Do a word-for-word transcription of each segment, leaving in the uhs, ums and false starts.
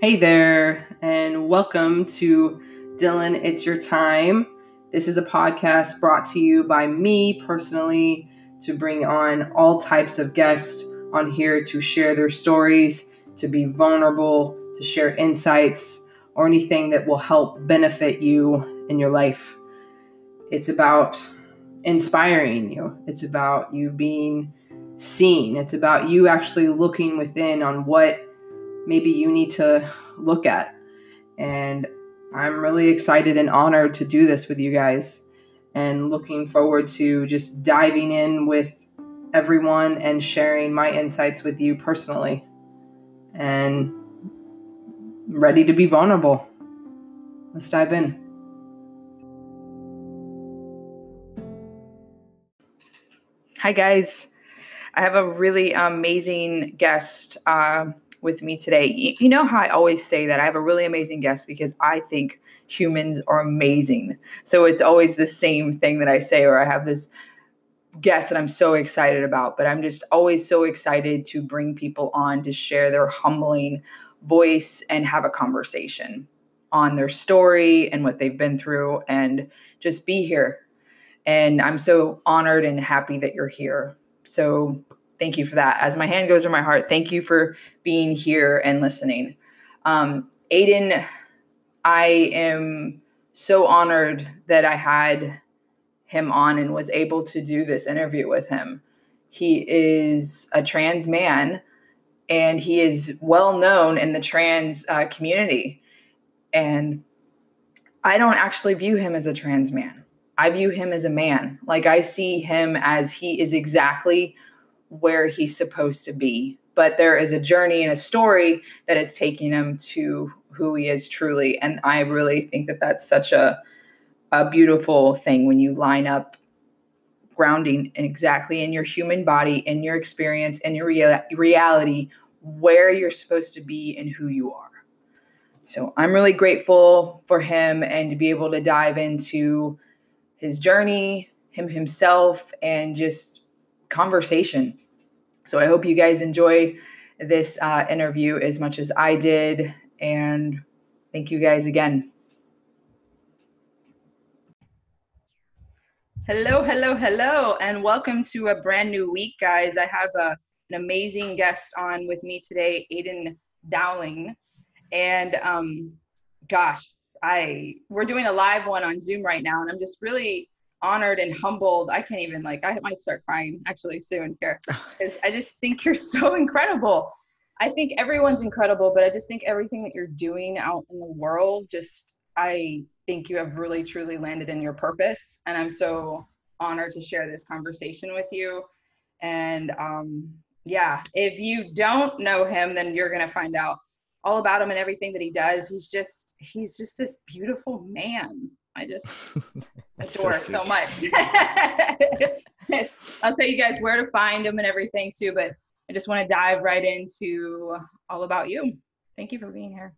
Hey there, and welcome to Dylan It's Your Time. This is a podcast brought to you by me personally to bring on all types of guests on here to share their stories, to be vulnerable, to share insights, or anything that will help benefit you in your life. It's about inspiring you. It's about you being seen. It's about you actually looking within on what maybe you need to look at. And I'm really excited and honored to do this with you guys and looking forward to just diving in with everyone and sharing my insights with you personally and ready to be vulnerable. Let's dive in. Hi guys. I have a really amazing guest, um, uh, with me today. You know how I always say that I have a really amazing guest because I think humans are amazing. So it's always the same thing that I say, or I have this guest that I'm so excited about, but I'm just always so excited to bring people on to share their humbling voice and have a conversation on their story and what they've been through and just be here. And I'm so honored and happy that you're here. So thank you for that. As my hand goes over my heart, thank you for being here and listening. Um, Aydian, I am so honored that I had him on and was able to do this interview with him. He is a trans man, and he is well known in the trans uh, community. And I don't actually view him as a trans man. I view him as a man. Like, I see him as he is exactly where he's supposed to be. But there is a journey and a story that is taking him to who he is truly. And I really think that that's such a, a beautiful thing when you line up grounding exactly in your human body, in your experience, in your rea- reality, where you're supposed to be and who you are. So I'm really grateful for him and to be able to dive into his journey, him himself, and just conversation. So I hope you guys enjoy this uh, interview as much as I did. And thank you guys again. Hello, hello, hello, and welcome to a brand new week, guys. I have a, an amazing guest on with me today, Aydian Dowling. And um, gosh, I we're doing a live one on Zoom right now, and I'm just really honored and humbled. I can't even, like, I might start crying actually soon here, because I just think you're so incredible. I think everyone's incredible, but I just think everything that you're doing out in the world, just, I think you have really truly landed in your purpose. And I'm so honored to share this conversation with you. And um, yeah, if you don't know him, then you're going to find out all about him and everything that he does. He's just, he's just this beautiful man. I just adore so, so much. I'll tell you guys where to find him and everything too, but I just want to dive right into all about you. Thank you for being here.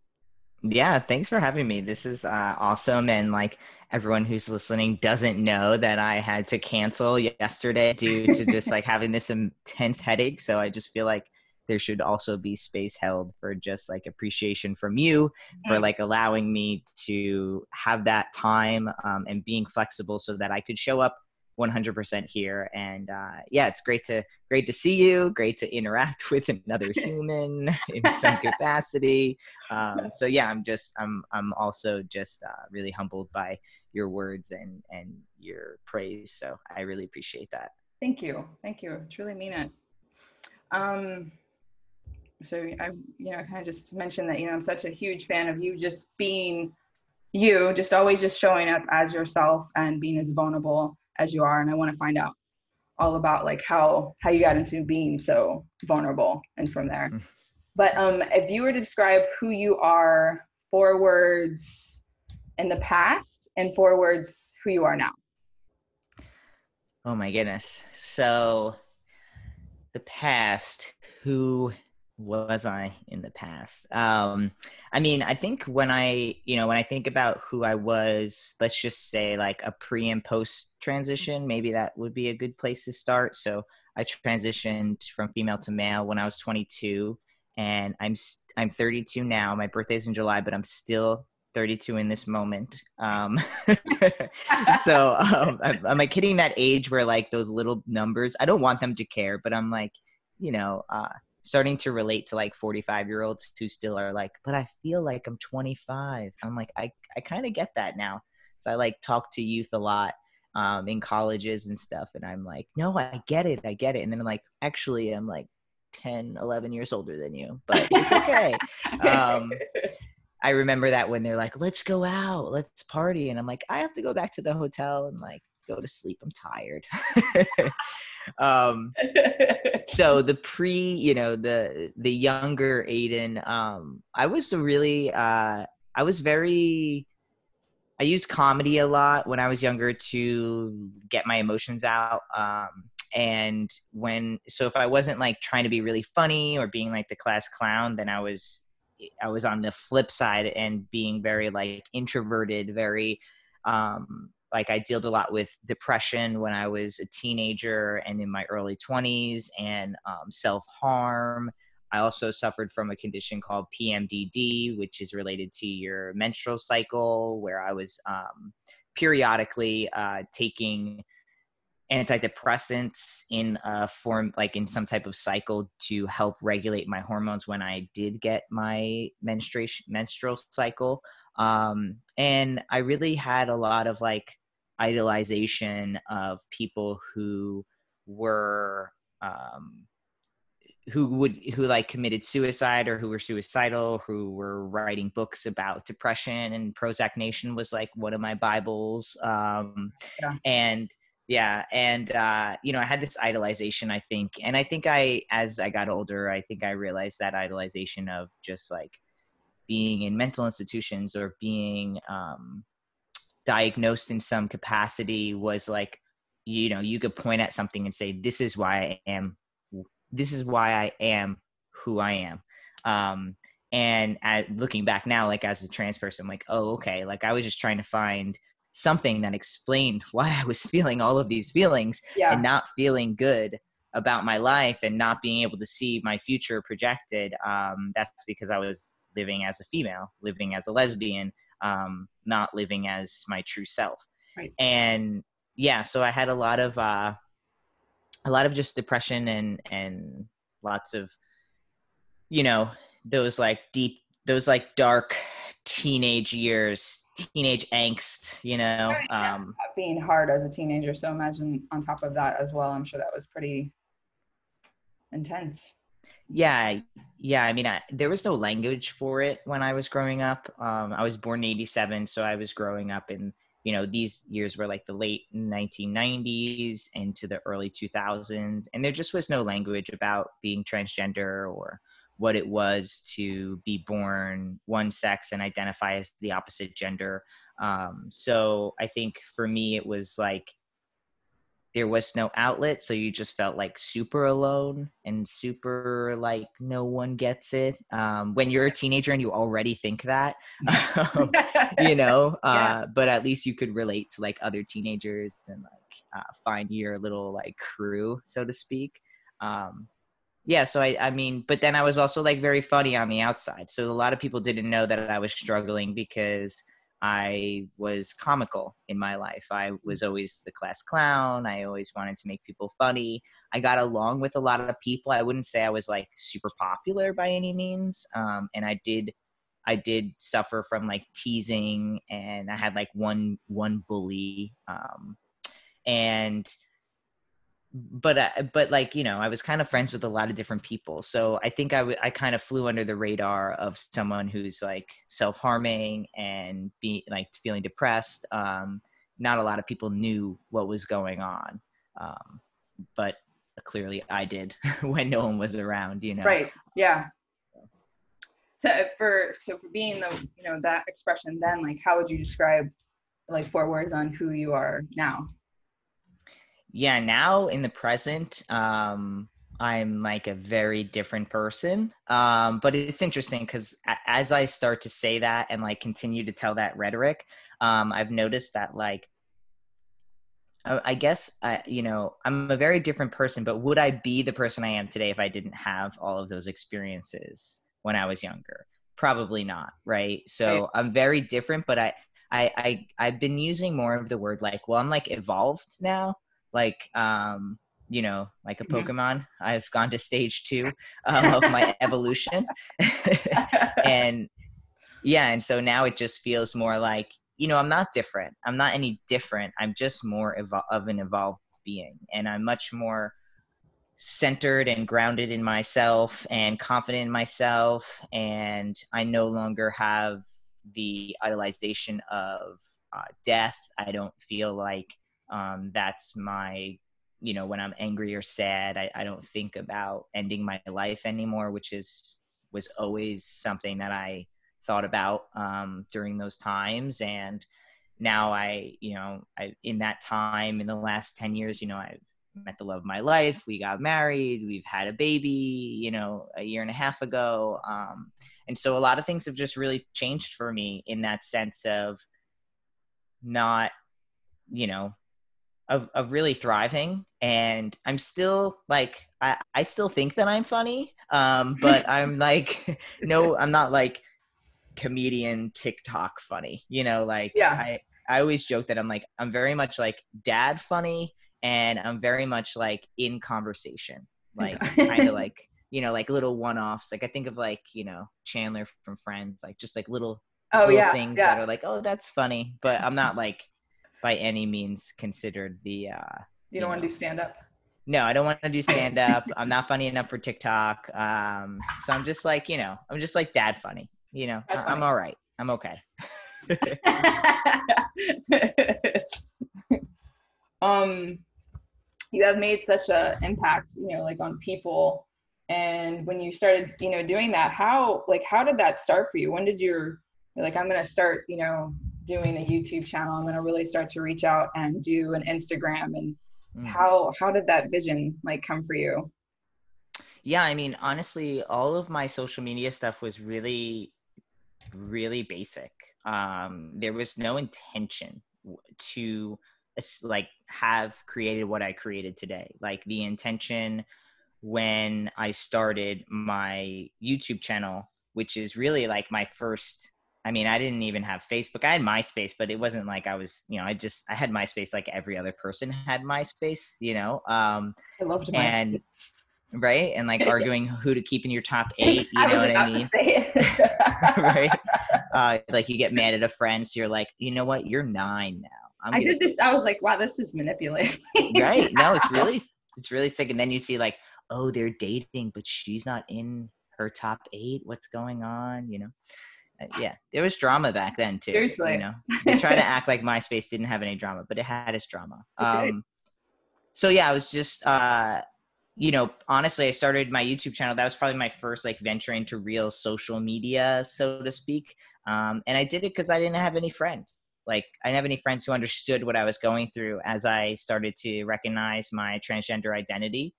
Yeah, thanks for having me. This is uh, awesome. And like, everyone who's listening doesn't know that I had to cancel yesterday due to just like having this intense headache. So I just feel like there should also be space held for just like appreciation from you for like allowing me to have that time um, and being flexible so that I could show up one hundred percent here. And uh, yeah, it's great to great to see you. Great to interact with another human in some capacity. Um, so yeah, I'm just I'm I'm also just uh, really humbled by your words and and your praise. So I really appreciate that. Thank you, thank you. Truly mean it. Um. So I, you know, kind of just mentioned that, you know, I'm such a huge fan of you just being you, just always just showing up as yourself and being as vulnerable as you are. And I want to find out all about like how, how you got into being so vulnerable and from there. Mm. But um, if you were to describe who you are, four words in the past and four words who you are now. Oh my goodness. So the past, who was I in the past? Um, I mean, I think when I, you know, when I think about who I was, let's just say like a pre and post transition, maybe that would be a good place to start. So I transitioned from female to male when I was twenty-two. and I'm I'm thirty-two now. My birthday's in July, but I'm still thirty-two in this moment. Um, so um, I'm, I'm like hitting that age where like those little numbers, I don't want them to care, but I'm like, you know, uh, starting to relate to like forty-five year olds who still are like, but I feel like I'm twenty-five. I'm like, I, I kind of get that now. So I like talk to youth a lot um, in colleges and stuff. And I'm like, no, I get it. I get it. And then I'm like, actually, I'm like ten, eleven years older than you, but it's okay. um, I remember that when they're like, let's go out, let's party. And I'm like, I have to go back to the hotel and like go to sleep. I'm tired. um, so the pre, you know, the, the younger Aydian, um, I was really, uh, I was very, I used comedy a lot when I was younger to get my emotions out. Um, and when, so if I wasn't like trying to be really funny or being like the class clown, then I was, I was on the flip side and being very like introverted, very, um, like I dealt a lot with depression when I was a teenager and in my early twenties, and um, self-harm. I also suffered from a condition called P M D D, which is related to your menstrual cycle, where I was um, periodically uh, taking antidepressants in a form, like in some type of cycle, to help regulate my hormones when I did get my menstruation menstrual cycle. Um, and I really had a lot of like idolization of people who were, um, who would, who like committed suicide or who were suicidal, who were writing books about depression, and Prozac Nation was like one of my Bibles. Um, yeah. and, Yeah. And, uh, you know, I had this idolization, I think. And I think I, as I got older, I think I realized that idolization of just like being in mental institutions or being um, diagnosed in some capacity was like, you know, you could point at something and say, this is why I am. This is why I am who I am. Um, and at, looking back now, like as a trans person, I'm like, oh, okay. Like I was just trying to find something that explained why I was feeling all of these feelings yeah. and not feeling good about my life and not being able to see my future projected. Um, that's because I was living as a female, living as a lesbian, um, not living as my true self. Right. And yeah, so I had a lot of, uh, a lot of just depression and, and lots of, you know, those like deep, those like dark teenage years, teenage angst, you know, um, being hard as a teenager. So imagine on top of that as well, I'm sure that was pretty intense. Yeah. Yeah. I mean, I, there was no language for it when I was growing up. Um, I was born in eighty-seven. So I was growing up in, you know, these years were like the late nineteen nineties into the early two thousands. And there just was no language about being transgender or what it was to be born one sex and identify as the opposite gender. Um, so I think for me, it was like, there was no outlet. So you just felt like super alone and super like no one gets it. Um, when you're a teenager and you already think that, um, you know, uh, yeah. but at least you could relate to like other teenagers and like uh, find your little like crew, so to speak. Um, Yeah. So I, I mean, but then I was also like very funny on the outside. So a lot of people didn't know that I was struggling because I was comical in my life. I was always the class clown. I always wanted to make people funny. I got along with a lot of people. I wouldn't say I was like super popular by any means. Um, and I did, I did suffer from like teasing, and I had like one, one bully. Um, and But, uh, but like, you know, I was kind of friends with a lot of different people. So I think I, w- I kind of flew under the radar of someone who's like self-harming and be like feeling depressed. Um, not a lot of people knew what was going on. Um, but clearly I did when no one was around, you know? Right. Yeah. So for, so for being the, you know, that expression then, like, how would you describe like four words on who you are now? Yeah, now in the present, um, I'm like a very different person. Um, but it's interesting because a- as I start to say that and like continue to tell that rhetoric, um, I've noticed that like I guess, I, you know, I'm a very different person, but would I be the person I am today if I didn't have all of those experiences when I was younger? Probably not, right? So I'm very different, but I, I, I, I've been using more of the word like, well, I'm like evolved now, like, um, you know, like a Pokemon. I've gone to stage two um, of my evolution. And yeah, and so now it just feels more like, you know, I'm not different. I'm not any different. I'm just more evol- of an evolved being. And I'm much more centered and grounded in myself and confident in myself. And I no longer have the idolization of uh, death. I don't feel like um, that's my, you know, when I'm angry or sad, I, I don't think about ending my life anymore, which is, was always something that I thought about um, during those times. And now I, you know, I, in that time, in the last ten years, you know, I've met the love of my life. We got married, we've had a baby, you know, a year and a half ago. Um, and so a lot of things have just really changed for me in that sense of not, you know, of, of really thriving. And I'm still like, I, I still think that I'm funny, um, but I'm like, no, I'm not like, comedian TikTok funny, you know, like yeah. I, I always joke that I'm like, I'm very much like dad funny, and I'm very much like in conversation, like kind of like, you know, like little one-offs. Like I think of like, you know, Chandler from Friends, like just like little, oh, little yeah, things yeah. that are like, oh, that's funny. But I'm not like by any means considered the, uh, you, you don't want to do stand up. No, I don't want to do stand up. I'm not funny enough for TikTok. Um, so I'm just like, you know, I'm just like dad funny. You know, I, I'm all right. I'm okay. um, you have made such a impact, you know, like on people. And when you started, you know, doing that, how, like, how did that start for you? When did your, like, I'm going to start, you know, doing a YouTube channel. I'm going to really start to reach out and do an Instagram. And mm. how, how did that vision like come for you? Yeah. I mean, honestly, all of my social media stuff was really, really basic. Um, there was no intention to like have created what I created today. Like the intention when I started my YouTube channel, which is really like my first, I mean, I didn't even have Facebook. I had MySpace, but it wasn't like I was, you know, I just, I had MySpace like every other person had MySpace, you know? Um, I loved and MySpace. Right. And like arguing who to keep in your top eight, you know what I mean? Right. Uh, like you get mad at a friend. So you're like, you know what? You're nine now. I'm I did this. I was like, wow, this is manipulating. Right. No, it's really, it's really sick. And then you see like, oh, they're dating, but she's not in her top eight. What's going on? You know? Uh, yeah. There was drama back then too. Seriously. You know, they try to act like MySpace didn't have any drama, but it had its drama. Um, so yeah, I was just, uh, you know, honestly, I started my YouTube channel. That was probably my first like venture into real social media, so to speak. Um, and I did it because I didn't have any friends. Like I didn't have any friends who understood what I was going through as I started to recognize my transgender identity.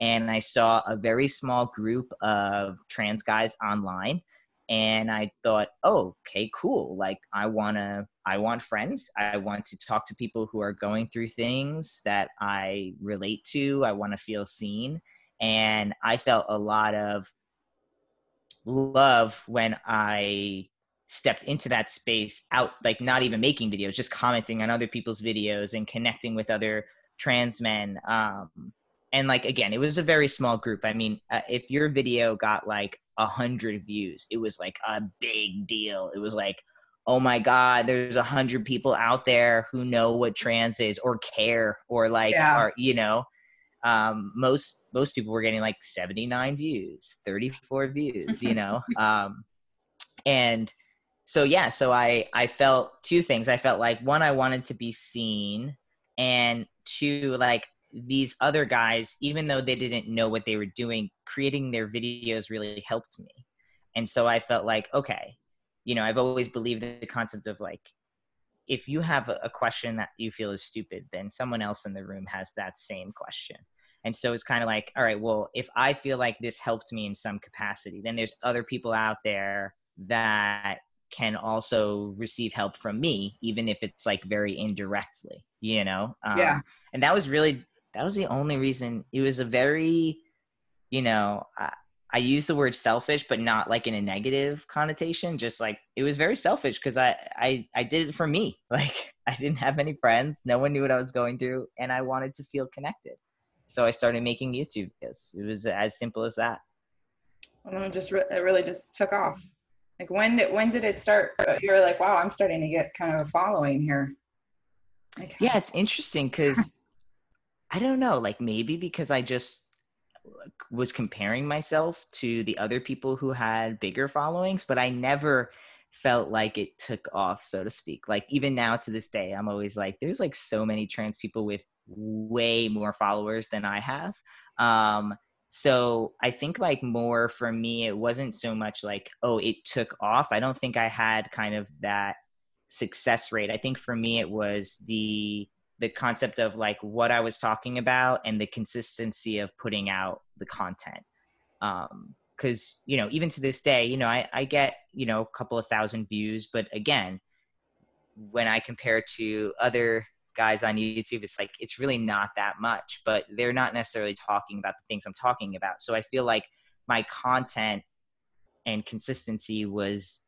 And I saw a very small group of trans guys online. And I thought, oh, okay, cool. Like I want to, I want friends. I want to talk to people who are going through things that I relate to. I want to feel seen. And I felt a lot of love when I stepped into that space out, like not even making videos, just commenting on other people's videos and connecting with other trans men. Um, and like, again, it was a very small group. I mean, uh, if your video got like a hundred views, it was like a big deal. It was like, oh my God, there's a hundred people out there who know what trans is or care or like, yeah. are, you know, um, most, most people were getting like seventy-nine views, thirty-four views, you know? Um, and so, yeah, so I, I felt two things. I felt like one, I wanted to be seen, and two, like these other guys, even though they didn't know what they were doing, creating their videos really helped me. And so I felt like, okay, you know, I've always believed in the concept of like, if you have a question that you feel is stupid, then someone else in the room has that same question. And so it's kind of like, all right, well, if I feel like this helped me in some capacity, then there's other people out there that can also receive help from me, even if it's like very indirectly, you know? Um, yeah. And that was really, that was the only reason. It was a very, you know, I, I use the word selfish, but not like in a negative connotation, just like it was very selfish. Cause I, I, I did it for me. Like I didn't have any friends. No one knew what I was going through, and I wanted to feel connected. So I started making YouTube videos. It was as simple as that. And it just, it really just took off. Like when did, when did it start? You were like, wow, I'm starting to get kind of a following here. Like, yeah, it's interesting because I don't know, like maybe because I just was comparing myself to the other people who had bigger followings, but I never felt like it took off, so to speak. Like even now to this day, I'm always like, there's like so many trans people with way more followers than I have. Um, So I think like more for me, it wasn't so much like, oh, it took off. I don't think I had kind of that success rate. I think for me, it was the the concept of like what I was talking about and the consistency of putting out the content. Um, cause you know, even to this day, you know, I, I get, you know, a couple of thousand views, but again, when I compare to other guys on YouTube, it's like, it's really not that much, but they're not necessarily talking about the things I'm talking about. So I feel like my content and consistency was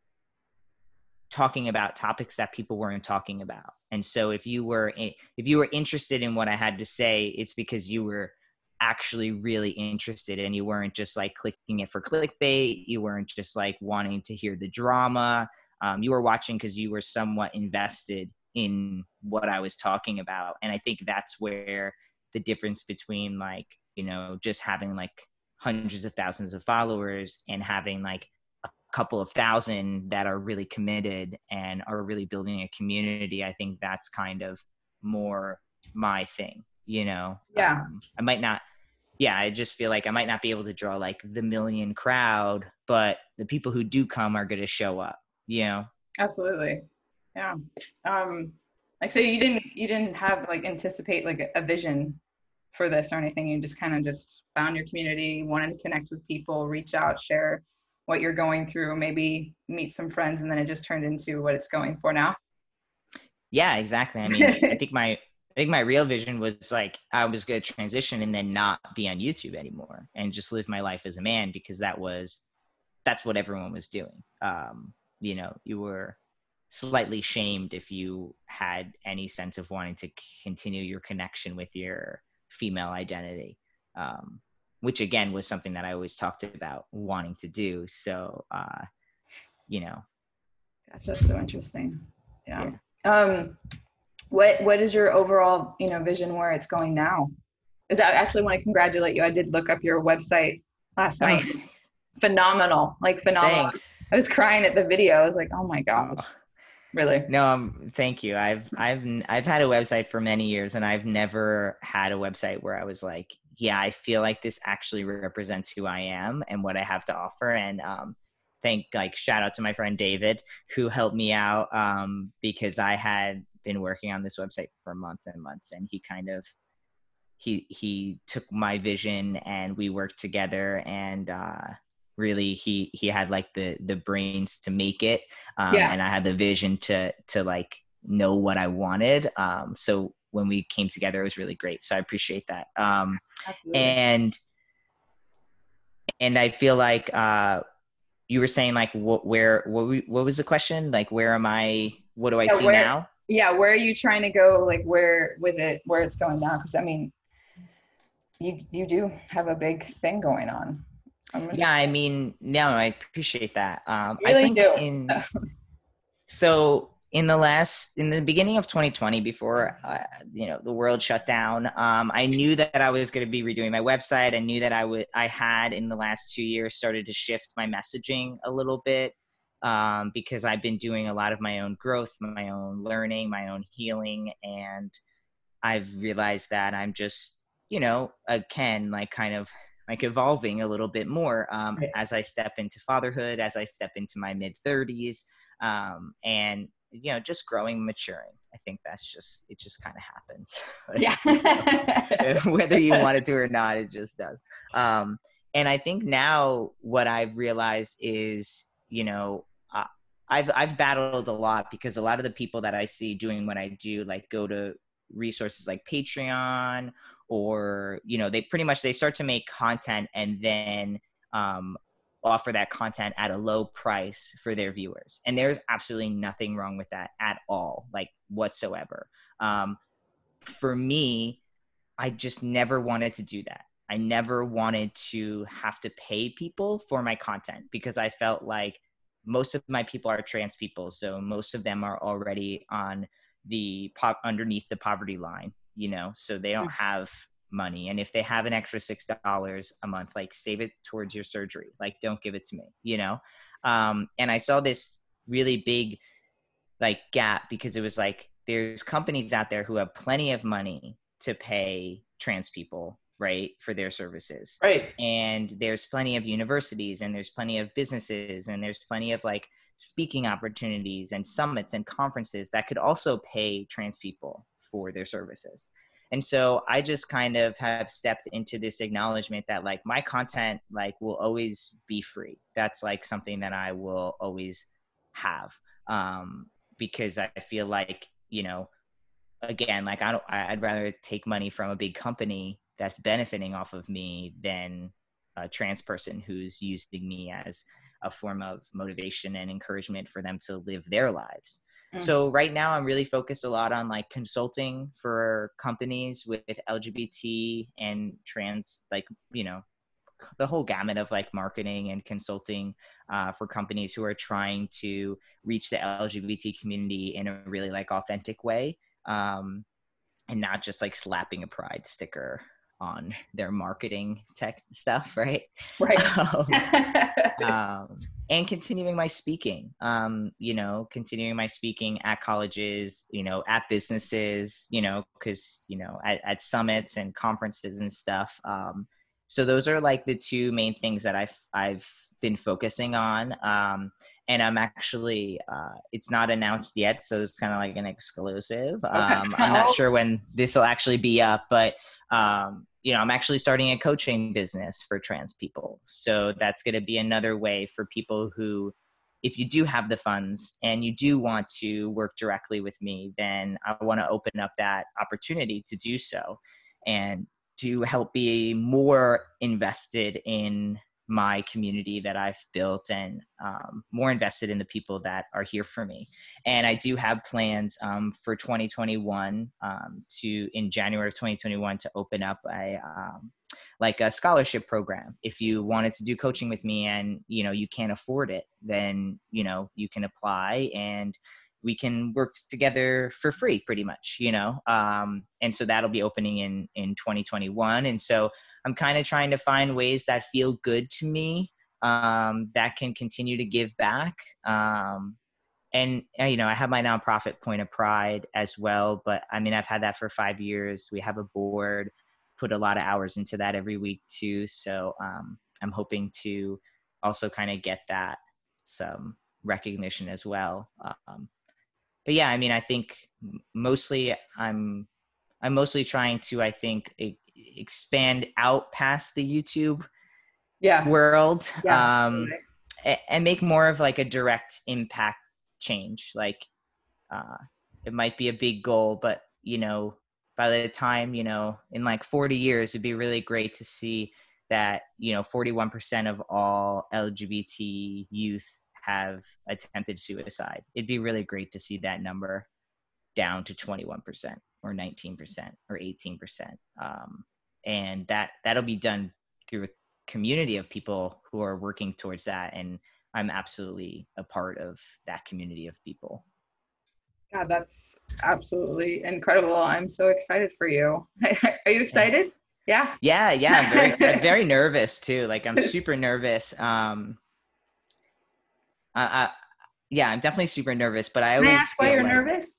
talking about topics that people weren't talking about. And so if you were, if you were interested in what I had to say, it's because you were actually really interested and you weren't just like clicking it for clickbait. You weren't just like wanting to hear the drama. Um, you were watching because you were somewhat invested in what I was talking about. And I think that's where the difference between like, you know, just having like hundreds of thousands of followers and having like a couple of thousand that are really committed and are really building a community. I think that's kind of more my thing, you know? Yeah. Um, I might not, yeah, I just feel like I might not be able to draw like the million crowd, but the people who do come are going to show up, you know? Absolutely. Yeah. Um, like, so you didn't, you didn't have like anticipate like a, a vision for this or anything. You just kind of just found your community, wanted to connect with people, reach out, share what you're going through, maybe meet some friends. And then it just turned into what it's going for now. Yeah, exactly. I mean, I think my, I think my real vision was like, I was going to transition and then not be on YouTube anymore and just live my life as a man, because that was, that's what everyone was doing. Um, you know, you were slightly shamed if you had any sense of wanting to continue your connection with your female identity, um, which again was something that I always talked about wanting to do. So, uh, you know. Gosh, that's so interesting. Yeah. yeah. Um, what What is your overall, you know, vision where it's going now? Is that, I actually want to congratulate you. I did look up your website last night. Nice. Phenomenal, like phenomenal. Thanks. I was crying at the video. I was like, oh my gosh. Oh. Really? No, um, thank you. I've, I've, I've had a website for many years, and I've never had a website where I was like, yeah, I feel like this actually represents who I am and what I have to offer. And, um, thank, like, shout out to my friend David, who helped me out, um, because I had been working on this website for months and months, and he kind of, he, he took my vision and we worked together, and, uh, really he he had like the the brains to make it, um, yeah. and I had the vision to to like know what I wanted, um so when we came together it was really great, so I appreciate that. um Absolutely. and and I feel like uh you were saying like what where what we, what was the question, like where am I, what do I yeah, see where, now yeah where are you trying to go, like where with it, where it's going now, because I mean you you do have a big thing going on. Yeah, I mean, no, I appreciate that. Um, really I think do. in so in the last in the beginning of twenty twenty, before uh, you know the world shut down, um, I knew that I was going to be redoing my website. I knew that I would. I had in the last two years started to shift my messaging a little bit, um, because I've been doing a lot of my own growth, my own learning, my own healing, and I've realized that I'm just you know again like kind of. like evolving a little bit more um, right. as I step into fatherhood, as I step into my mid thirties, um, and, you know, just growing, maturing. I think that's just, it just kind of happens. Yeah. you know, whether you want it to or not, it just does. Um, and I think now what I've realized is, you know, uh, I've, I've battled a lot because a lot of the people that I see doing what I do, like, go to resources like Patreon, or, you know, they pretty much, they start to make content and then um, offer that content at a low price for their viewers. And there's absolutely nothing wrong with that at all, like, whatsoever. Um, for me, I just never wanted to do that. I never wanted to have to pay people for my content because I felt like most of my people are trans people. So most of them are already on the pop underneath the poverty line, you know, so they don't have money. And if they have an extra six dollars a month, like, save it towards your surgery. Like, don't give it to me, you know? Um, and I saw this really big, like, gap because it was like, there's companies out there who have plenty of money to pay trans people, right, for their services. Right. And there's plenty of universities, and there's plenty of businesses, and there's plenty of, like, speaking opportunities and summits and conferences that could also pay trans people for their services. And so I just kind of have stepped into this acknowledgement that, like, my content, like, will always be free. That's, like, something that I will always have, um, because I feel like, you know, again, like, I don't, I'd rather take money from a big company that's benefiting off of me than a trans person who's using me as a form of motivation and encouragement for them to live their lives. Mm-hmm. So right now I'm really focused a lot on, like, consulting for companies with L G B T and trans, like, you know, the whole gamut of, like, marketing and consulting uh, for companies who are trying to reach the L G B T community in a really, like, authentic way, um, and not just, like, slapping a pride sticker on their marketing tech stuff, right? Right. Um, um, and continuing my speaking, um, you know, continuing my speaking at colleges, you know, at businesses, you know, because, you know, at, at summits and conferences and stuff. Um, so those are, like, the two main things that I've, I've been focusing on. Um, and I'm actually, uh, it's not announced yet, so it's kind of like an exclusive. Um, I'm not sure when this will actually be up, but um, you know, I'm actually starting a coaching business for trans people. So that's going to be another way for people who, if you do have the funds and you do want to work directly with me, then I want to open up that opportunity to do so and to help be more invested in my community that I've built and, um, more invested in the people that are here for me. And I do have plans, um, for twenty twenty-one, um, to, in January of twenty twenty-one, to open up a, um, like a scholarship program. If you wanted to do coaching with me and, you know, you can't afford it, then, you know, you can apply and we can work together for free pretty much, you know? Um, and so that'll be opening in, in twenty twenty-one. And so I'm kind of trying to find ways that feel good to me, um, that can continue to give back. Um, and, you know, I have my nonprofit Point of Pride as well, but I mean, I've had that for five years. We have a board, put a lot of hours into that every week too. So, um, I'm hoping to also kind of get that some recognition as well. Um, But yeah, I mean, I think mostly I'm, I'm mostly trying to, I think, e- expand out past the YouTube yeah. world, yeah. Um, right. and make more of, like, a direct impact change. Like, uh, it might be a big goal, but, you know, by the time, you know, in like forty years, it'd be really great to see that, you know, forty-one percent of all L G B T youth have attempted suicide. It'd be really great to see that number down to twenty-one percent or nineteen percent or eighteen percent. Um, and that, that'll be done through a community of people who are working towards that. And I'm absolutely a part of that community of people. Yeah, that's absolutely incredible. I'm so excited for you. Are you excited? Yes. Yeah. Yeah. Yeah. I'm very, excited, very nervous too. Like, I'm super nervous. Um, Uh, I, yeah, I'm definitely super nervous, but I Can always I ask why you're like, nervous?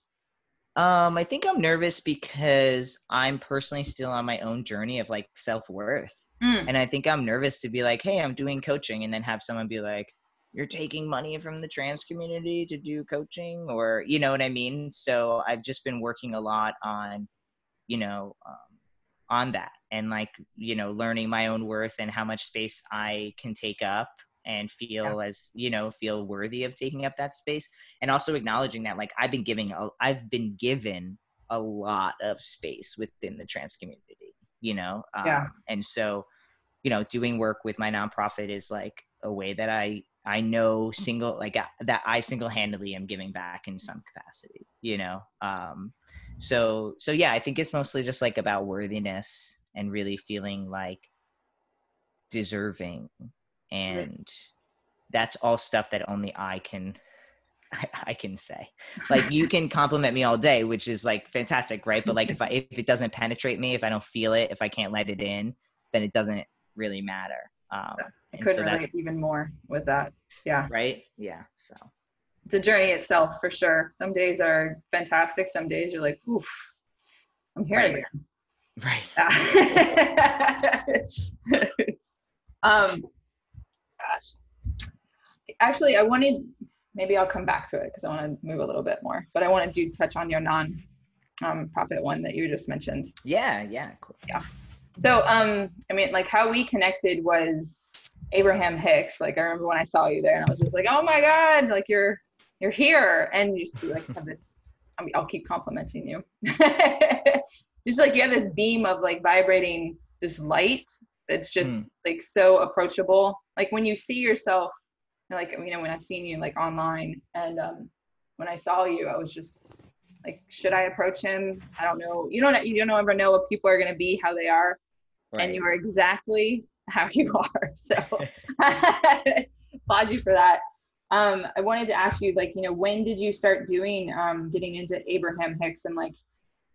Um, I think I'm nervous because I'm personally still on my own journey of, like, self-worth. Mm. And I think I'm nervous to be like, hey, I'm doing coaching, and then have someone be like, you're taking money from the trans community to do coaching, or, you know what I mean? So I've just been working a lot on, you know, um, on that and, like, you know, learning my own worth and how much space I can take up and feel yeah. as, you know, feel worthy of taking up that space. And also acknowledging that, like, I've been giving, a, I've been given a lot of space within the trans community, you know? Um, yeah. And so, you know, doing work with my nonprofit is like a way that I, I know single, like that I single-handedly am giving back in some capacity, you know? Um, so, so yeah, I think it's mostly just like about worthiness and really feeling like deserving. And that's all stuff that only I can, I, I can say. Like, you can compliment me all day, which is like fantastic, right? But like, if I, if it doesn't penetrate me, if I don't feel it, if I can't let it in, then it doesn't really matter. Um, I could so relate even more with that. Yeah. Right. Yeah. So it's a journey itself for sure. Some days are fantastic. Some days you're like, oof, I'm here. Right. Right. Yeah. um, gosh. Actually, I wanted, maybe I'll come back to it because I want to move a little bit more, but I want to do touch on your non um, profit one that you just mentioned. Yeah. Yeah. Cool. Yeah. So, um, I mean, like, how we connected was Abraham Hicks. Like, I remember when I saw you there and I was just like, oh my God, like you're, you're here. And you just like have this, I mean, I'll keep complimenting you. Just like, you have this beam of like vibrating this light that's just mm. like so approachable. Like when you see yourself, like, you know, when I've seen you like online and, um, when I saw you, I was just like, should I approach him? I don't know. You don't, you don't ever know what people are going to be, how they are. Right. And you are exactly how you are. So applaud you for that. Um, I wanted to ask you, like, you know, when did you start doing, um, getting into Abraham Hicks and like,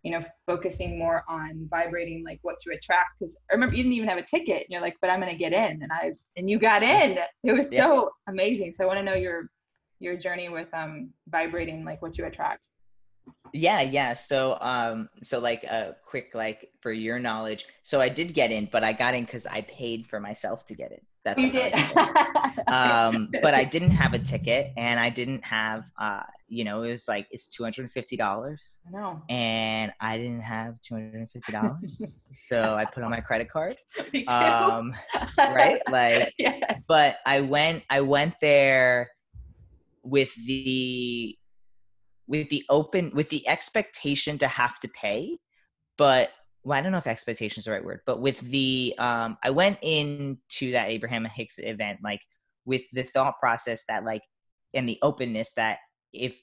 you know, focusing more on vibrating, like what you attract? Cause I remember you didn't even have a ticket and you're like, but I'm going to get in. And I, and you got in. It was yeah. so amazing. So I want to know your, your journey with, um, vibrating, like what you attract. Yeah. Yeah. So, um, so like a quick, like for your knowledge. So I did get in, but I got in cause I paid for myself to get in. That's you did. um, but I didn't have a ticket and I didn't have, uh, you know, it was like, it's two hundred fifty dollars. I know. And I didn't have two hundred fifty dollars. So I put on my credit card. Me too. Um, right. Like, yeah. But I went, I went there with the, with the open, with the expectation to have to pay, but well, I don't know if expectation is the right word, but with the, um, I went into that Abraham Hicks event, like with the thought process that like, and the openness that if,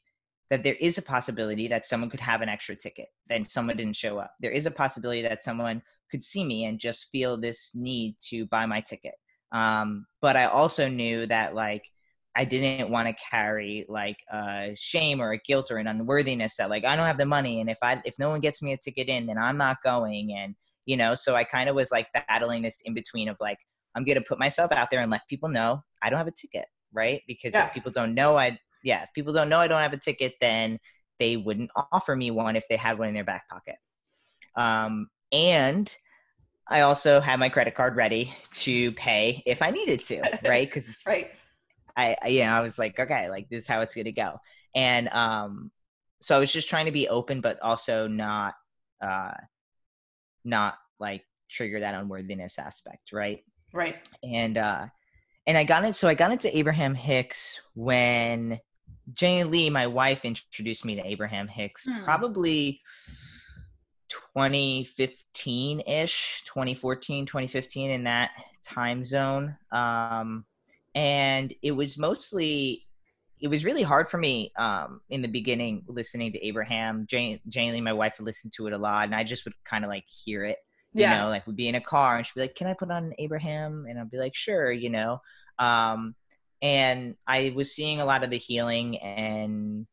that there is a possibility that someone could have an extra ticket, then someone didn't show up. There is a possibility that someone could see me and just feel this need to buy my ticket. Um, but I also knew that like, I didn't want to carry like a shame or a guilt or an unworthiness that like, I don't have the money. And if I, if no one gets me a ticket in, then I'm not going. And, you know, so I kind of was like battling this in between of like, I'm going to put myself out there and let people know I don't have a ticket. Right. Because yeah. if people don't know, I, yeah, if people don't know I don't have a ticket, then they wouldn't offer me one if they had one in their back pocket. Um, and I also had my credit card ready to pay if I needed to. Right. Cause right. I, you know, I was like, okay, like this is how it's going to go. And, um, so I was just trying to be open, but also not, uh, not like trigger that unworthiness aspect. Right. Right. And, uh, and I got it. So I got into Abraham Hicks when Jane Lee, my wife, introduced me to Abraham Hicks, hmm. probably twenty fifteen ish, twenty fourteen, twenty fifteen in that time zone. Um, And it was mostly, it was really hard for me um, in the beginning, listening to Abraham. Jane, Jane Lee, my wife, would listen to it a lot. And I just would kind of like hear it, you yeah. know, like we'd be in a car and she'd be like, can I put on Abraham? And I'd be like, sure, you know. Um, and I was seeing a lot of the healing and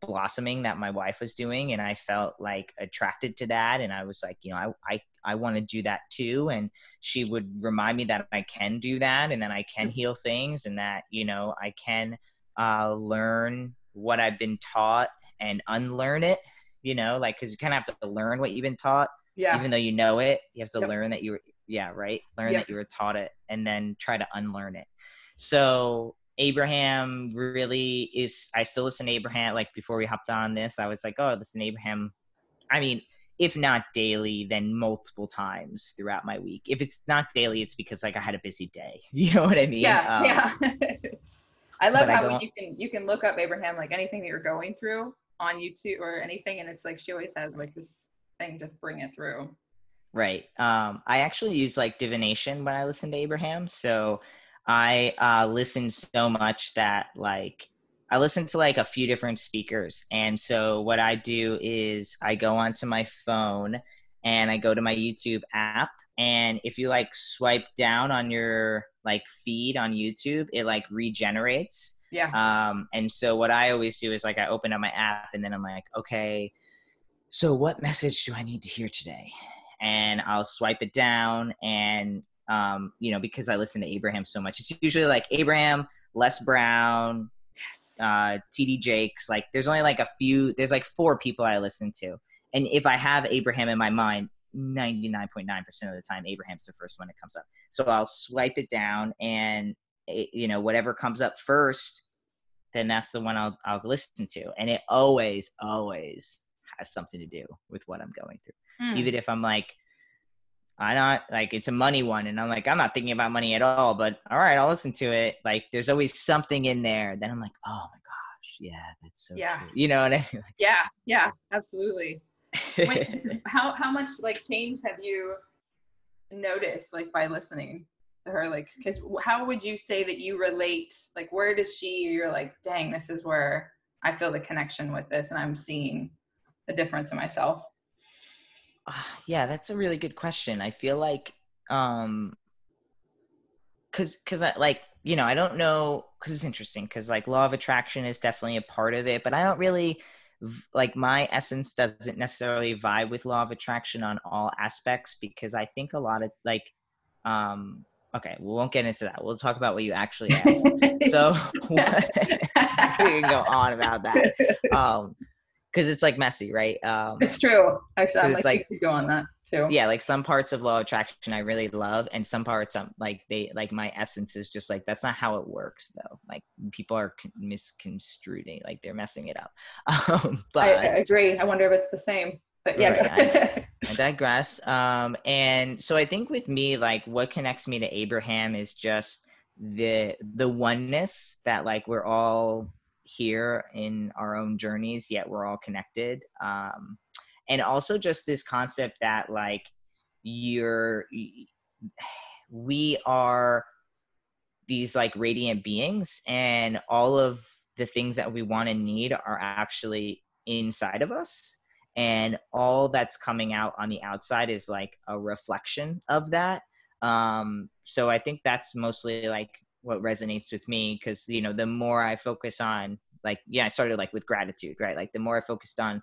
blossoming that my wife was doing. And I felt like attracted to that. And I was like, you know, I, I, I want to do that too. And she would remind me that I can do that. And then I can heal things and that, you know, I can, uh, learn what I've been taught and unlearn it, you know, like, cause you kind of have to learn what you've been taught, yeah. even though you know it, you have to yep. learn that you were, yeah. Right. Learn yep. that you were taught it and then try to unlearn it. So Abraham really is, I still listen to Abraham. Like before we hopped on this, I was like, oh, listen, Abraham. I mean, if not daily, then multiple times throughout my week. If it's not daily, it's because like I had a busy day. You know what I mean? Yeah, um, yeah. I love how I when you can you can look up Abraham, like anything that you're going through on YouTube or anything, and it's like she always has like this thing to bring it through. Right. Um, I actually use like divination when I listen to Abraham. So I uh, listen so much that like I listen to like a few different speakers. And so what I do is I go onto my phone and I go to my YouTube app. And if you like swipe down on your like feed on YouTube, it like regenerates. Yeah. Um, and so what I always do is like I open up my app and then I'm like, okay, so what message do I need to hear today? And I'll swipe it down and, um, you know, because I listen to Abraham so much, it's usually like Abraham, Les Brown, yes. uh, T D Jakes. Like there's only like a few, there's like four people I listen to. And if I have Abraham in my mind, ninety-nine point nine percent of the time, Abraham's the first one that comes up. So I'll swipe it down and, it, you know, whatever comes up first, then that's the one I'll, I'll listen to. And it always, always has something to do with what I'm going through. Mm. Even if I'm like, I'm not like, it's a money one. And I'm like, I'm not thinking about money at all, but all right, I'll listen to it. Like there's always something in there. Then I'm like, oh my gosh. Yeah. That's so, yeah. True. You know what I mean? Like, yeah. Yeah, absolutely. When, how, how much like change have you noticed like by listening to her? Like, cause how would you say that you relate? Like, where does she, you're like, dang, this is where I feel the connection with this. And I'm seeing the difference in myself. Uh, yeah, that's a really good question. I feel like, um, cause, cause I like, you know, I don't know, cause it's interesting. Cause like law of attraction is definitely a part of it, but I don't really like my essence doesn't necessarily vibe with law of attraction on all aspects, because I think a lot of like, um, okay, we won't get into that. We'll talk about what you actually asked. So, so we can go on about that. Um, Because it's like messy, right? Um, it's true. Actually, I like, like to go on that too. Yeah, like some parts of law of attraction I really love, and some parts I'm like they like my essence is just like that's not how it works though. Like people are con- misconstruing, like they're messing it up. Um, but I, I agree. I wonder if it's the same. But yeah, right, I, I digress. Um, and so I think with me, like what connects me to Abraham is just the the oneness that like we're all here in our own journeys, yet we're all connected. Um, and also just this concept that like you're, we are these like radiant beings, and all of the things that we want and need are actually inside of us. And all that's coming out on the outside is like a reflection of that. Um, so I think that's mostly like what resonates with me, because you know the more I focus on like yeah I started like with gratitude, right? Like the more I focused on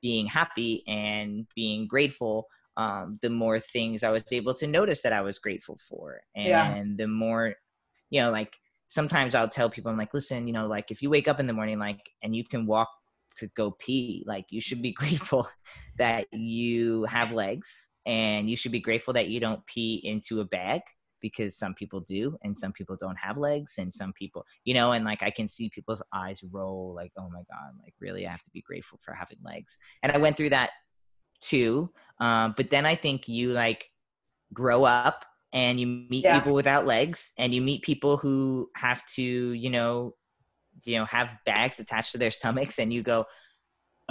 being happy and being grateful, um the more things I was able to notice that I was grateful for. And yeah. the more you know like sometimes I'll tell people, I'm like, listen, you know like if you wake up in the morning like and you can walk to go pee, like you should be grateful that you have legs, and you should be grateful that you don't pee into a bag, because some people do and some people don't have legs, and some people, you know, and like I can see people's eyes roll like, oh my God, like really I have to be grateful for having legs. And I went through that too. Um, but then I think you like grow up and you meet yeah. people without legs, and you meet people who have to, you know, you know, have bags attached to their stomachs, and you go,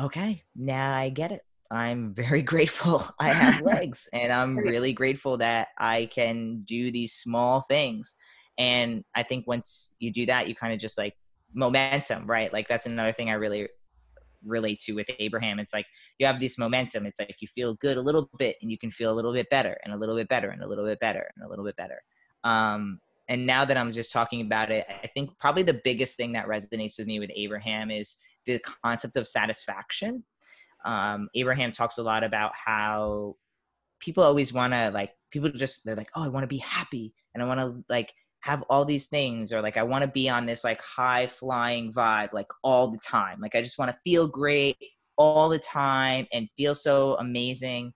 okay, now I get it. I'm very grateful I have legs, and I'm really grateful that I can do these small things. And I think once you do that, you kind of just like momentum, right? Like that's another thing I really relate to with Abraham. It's like you have this momentum. It's like you feel good a little bit, and you can feel a little bit better and a little bit better and a little bit better and a little bit better. Um, and now that I'm just talking about it, I think probably the biggest thing that resonates with me with Abraham is the concept of satisfaction. Um, Abraham talks a lot about how people always want to like, people just, they're like, oh, I want to be happy, and I want to like have all these things, or like, I want to be on this like high flying vibe, like all the time. Like, I just want to feel great all the time and feel so amazing.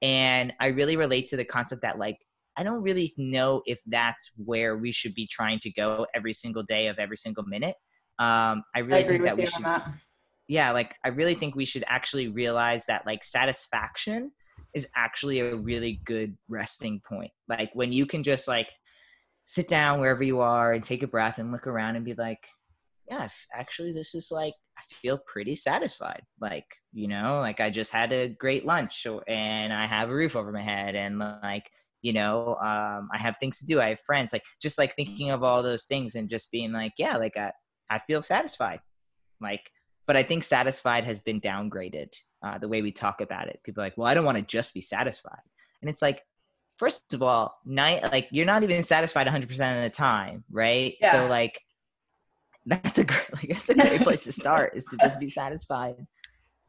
And I really relate to the concept that like, I don't really know if that's where we should be trying to go every single day of every single minute. Um, I really I agree think that with we you should. On that. yeah, like I really think we should actually realize that like satisfaction is actually a really good resting point. Like when you can just like sit down wherever you are and take a breath and look around and be like, yeah, actually this is like, I feel pretty satisfied. Like, you know, like I just had a great lunch and I have a roof over my head and like, you know, um, I have things to do. I have friends, like just like thinking of all those things and just being like, yeah, like I, I feel satisfied. Like, but I think satisfied has been downgraded uh, the way we talk about it. People are like, well, I don't want to just be satisfied. And it's like, first of all, night, like you're not even satisfied one hundred percent of the time. Right. Yeah. So like, that's a great, like, that's a great place to start is to just be satisfied.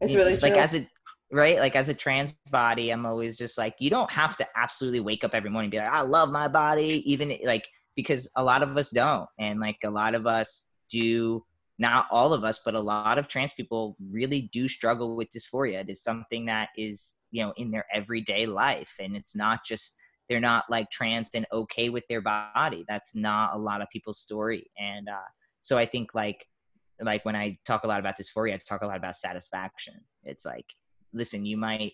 It's really true. Like as a, right. Like as a trans body, I'm always just like, you don't have to absolutely wake up every morning and be like, I love my body. Even like, because a lot of us don't. And like a lot of us do, not all of us, but a lot of trans people really do struggle with dysphoria. It is something that is, you know, in their everyday life. And it's not just, they're not like trans and okay with their body. That's not a lot of people's story. And, uh, So I think like, like when I talk a lot about dysphoria, I talk a lot about satisfaction. It's like, listen, you might,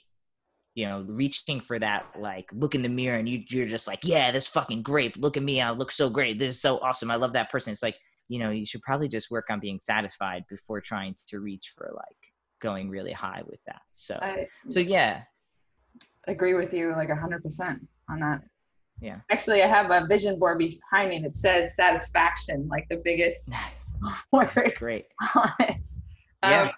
you know, reaching for that, like look in the mirror and you, you're just like, yeah, this fucking great. Look at me. I look so great. This is so awesome. I love that person. It's like, you know, you should probably just work on being satisfied before trying to reach for like going really high with that. So, I so yeah. Agree with you like a hundred percent on that. Yeah. Actually, I have a vision board behind me that says satisfaction, like the biggest word. That's great. On it. Um, yeah.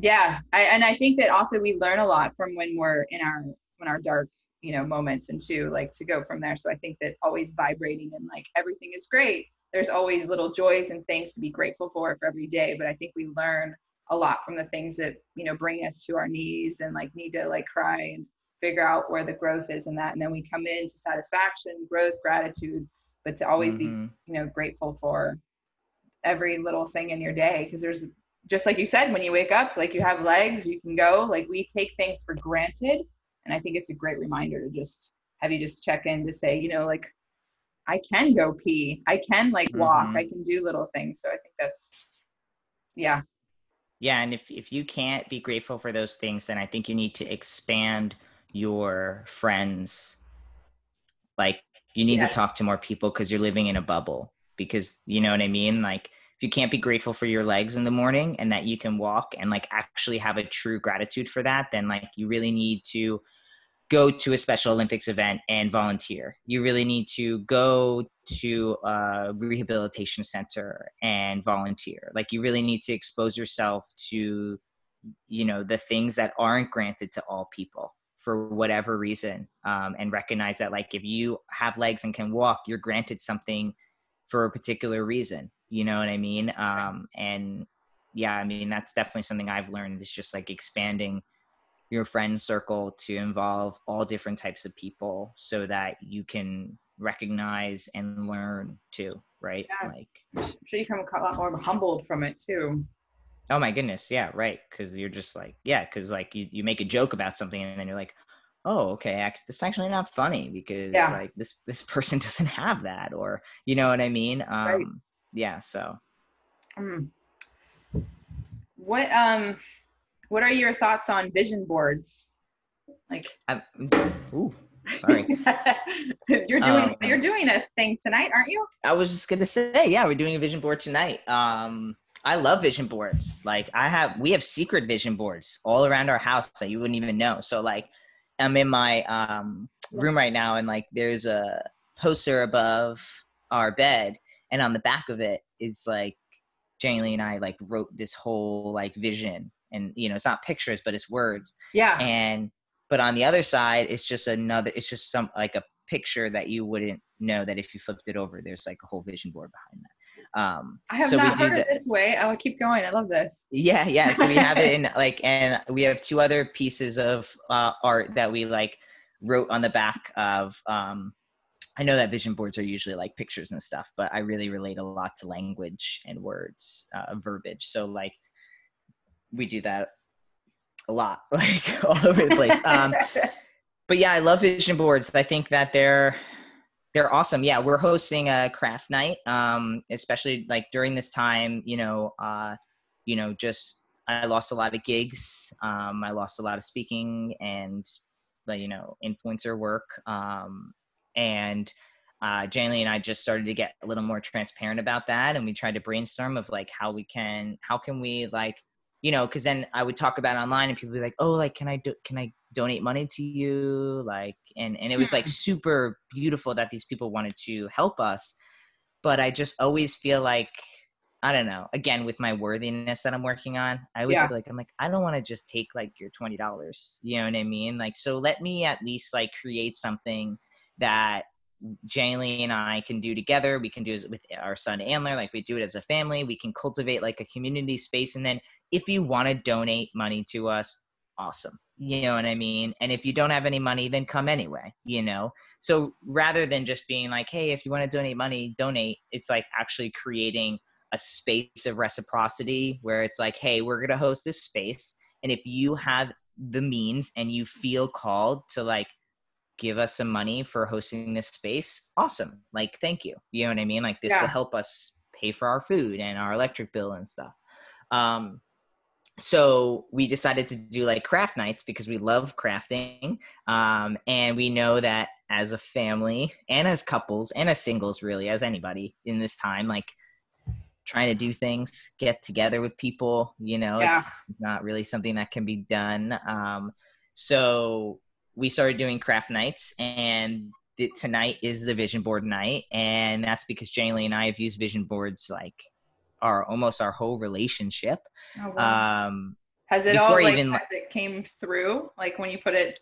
Yeah. I, and I think that also we learn a lot from when we're in our, when our dark, you know, moments and to like to go from there. So I think that always vibrating and like everything is great. There's always little joys and things to be grateful for for every day. But I think we learn a lot from the things that, you know, bring us to our knees and like need to like cry and figure out where the growth is in that. And then we come into satisfaction, growth, gratitude, but to always mm-hmm. be, you know, grateful for every little thing in your day. Cause there's just like you said, when you wake up, like you have legs, you can go, like we take things for granted. And I think it's a great reminder to just have you just check in to say, you know, like I can go pee, I can like walk, mm-hmm. I can do little things. So I think that's, yeah. Yeah. And if, if you can't be grateful for those things, then I think you need to expand your friends, like you need yes. to talk to more people because you're living in a bubble, because you know what I mean? Like if you can't be grateful for your legs in the morning and that you can walk and like actually have a true gratitude for that, then like you really need to go to a Special Olympics event and volunteer. You really need to go to a rehabilitation center and volunteer. Like you really need to expose yourself to, you know, the things that aren't granted to all people for whatever reason, um, and recognize that like if you have legs and can walk, you're granted something for a particular reason, you know what I mean? Um, and yeah, I mean, that's definitely something I've learned is just like expanding your friend circle to involve all different types of people so that you can recognize and learn too, right? Yeah. Like, I'm sure you come a lot more humbled from it too. Oh my goodness. Yeah. Right. Cause you're just like, yeah. Cause like you, you make a joke about something and then you're like, oh, okay. It's actually not funny because yeah. like this, this person doesn't have that or, you know what I mean? Um, right. Yeah. So. Mm. What, um, what are your thoughts on vision boards? Like, I'm, ooh, sorry. you're doing, um, you're doing a thing tonight, aren't you? I was just going to say, yeah, we're doing a vision board tonight. Um, I love vision boards. Like I have, we have secret vision boards all around our house that you wouldn't even know. So like I'm in my um, room right now and like there's a poster above our bed and on the back of it is like Jane Lee and I like wrote this whole like vision and you know, it's not pictures, but it's words. Yeah. And, but on the other side, it's just another, it's just some like a picture that you wouldn't know that if you flipped it over, there's like a whole vision board behind that. Um, I have so not we heard do the, it this way. I will keep going. I love this. Yeah. Yeah. So we have it in like, and we have two other pieces of uh, art that we like wrote on the back of, um, I know that vision boards are usually like pictures and stuff, but I really relate a lot to language and words, uh, verbiage. So like we do that a lot, like all over the place. Um, but yeah, I love vision boards. I think that they're, They're awesome. Yeah. We're hosting a craft night, um, especially like during this time, you know, uh, you know, just I lost a lot of gigs. Um, I lost a lot of speaking and, you know, influencer work. Um, and uh, Jane Lee and I just started to get a little more transparent about that. And we tried to brainstorm of like how we can, how can we like, you know, cause then I would talk about it online and people would be like, oh, like, can I do, can I donate money to you? Like, and, and it was like super beautiful that these people wanted to help us. But I just always feel like, I don't know, again, with my worthiness that I'm working on, I always yeah. feel like, I'm like, I don't want to just take like your twenty dollars. You know what I mean? Like, so let me at least like create something that Jane Lee and I can do together. We can do it with our son Andler, like we do it as a family. We can cultivate like a community space. And then if you want to donate money to us, awesome. You know what I mean? And if you don't have any money, then come anyway, you know? So rather than just being like, hey, if you want to donate money, donate. It's like actually creating a space of reciprocity where it's like, hey, we're going to host this space. And if you have the means and you feel called to like, give us some money for hosting this space, awesome. Like, thank you. You know what I mean? Like this yeah. will help us pay for our food and our electric bill and stuff. Um, So we decided to do like craft nights because we love crafting. Um, and we know that as a family and as couples and as singles, really, as anybody in this time, like trying to do things, get together with people, you know, yeah. it's not really something that can be done. Um, so we started doing craft nights, and th- tonight is the vision board night. And that's because Jane Lee and I have used vision boards like our almost our whole relationship. Oh, wow. Um, has it all like, even, has it came through? Like when you put it,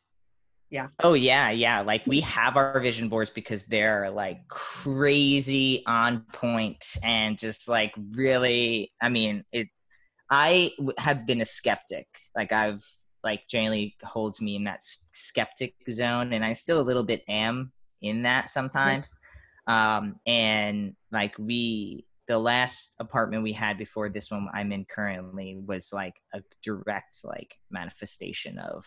yeah. Oh yeah. Yeah. Like we have our vision boards because they're like crazy on point and just like really, I mean, it, I have been a skeptic. Like I've like Jane Lee holds me in that skeptic zone, and I still a little bit am in that sometimes. um, and like we, the last apartment we had before this one I'm in currently was like a direct like manifestation of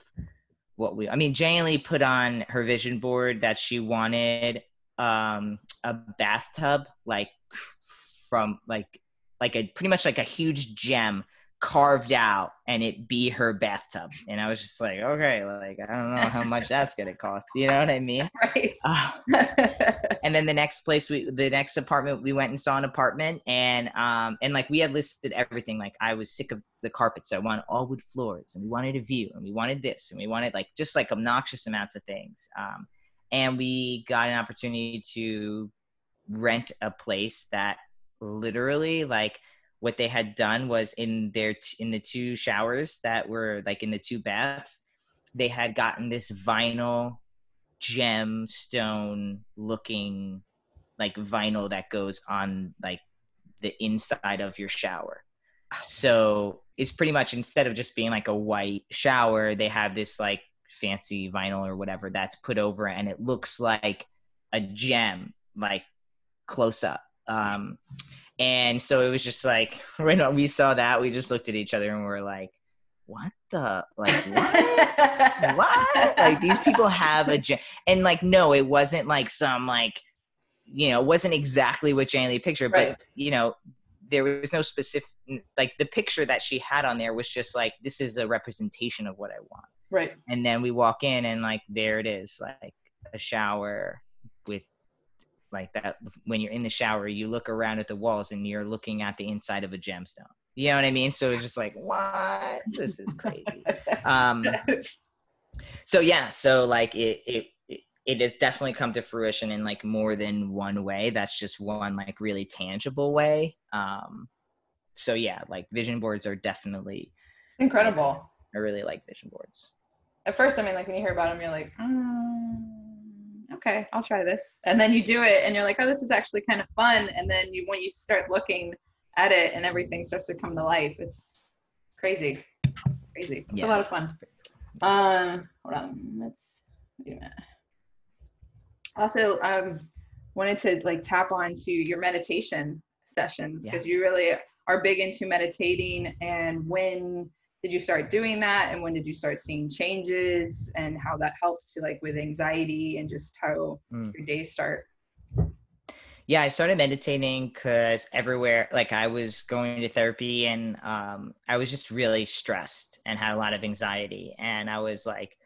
what we, I mean, Jane Lee put on her vision board that she wanted um, a bathtub, like from like, like a pretty much like a huge gem carved out, and it be her bathtub. And I was just like, okay, like, I don't know how much that's going to cost. You know what I mean? Right. Uh, and then the next place we, the next apartment, we went and saw an apartment, and, um, and like we had listed everything. Like I was sick of the carpet, so I wanted all wood floors, and we wanted a view, and we wanted this, and we wanted like, just like obnoxious amounts of things. Um, and we got an opportunity to rent a place that literally like, what they had done was in their, in the two showers that were like in the two baths, they had gotten this vinyl gemstone looking like vinyl that goes on like the inside of your shower. So it's pretty much, instead of just being like a white shower, they have this like fancy vinyl or whatever that's put over it, and it looks like a gem, like close up. Um, And so it was just like, when we saw that, we just looked at each other and we were like, what the, like, what? What? Like, these people have a, gen-. And like, no, it wasn't like some, like, you know, it wasn't exactly what Jane Lee pictured, right. But, you know, there was no specific, like, the picture that she had on there was just like, this is a representation of what I want. Right. And then we walk in and like, there it is, like a shower with, like that, when you're in the shower, you look around at the walls and you're looking at the inside of a gemstone. You know what I mean? So it's just like, what? This is crazy. Um, so yeah, so like it, it, it has definitely come to fruition in like more than one way. That's just one like really tangible way. Um, so yeah, like vision boards are definitely incredible. I really like vision boards. At first, I mean, like when you hear about them, you're like, um, okay, I'll try this. And then you do it and you're like, oh, this is actually kind of fun. And then you, when you start looking at it and everything starts to come to life, it's, it's crazy. It's crazy. It's yeah. a lot of fun. Um, hold on. Let's do that. Also, um, wanted to like tap on to your meditation sessions, because yeah. you really are big into meditating. And when did you start doing that? And when did you start seeing changes, and how that helped you like with anxiety and just how mm. your days start? yeah, I started meditating because everywhere, like I was going to therapy and um, I was just really stressed and had a lot of anxiety. And I was like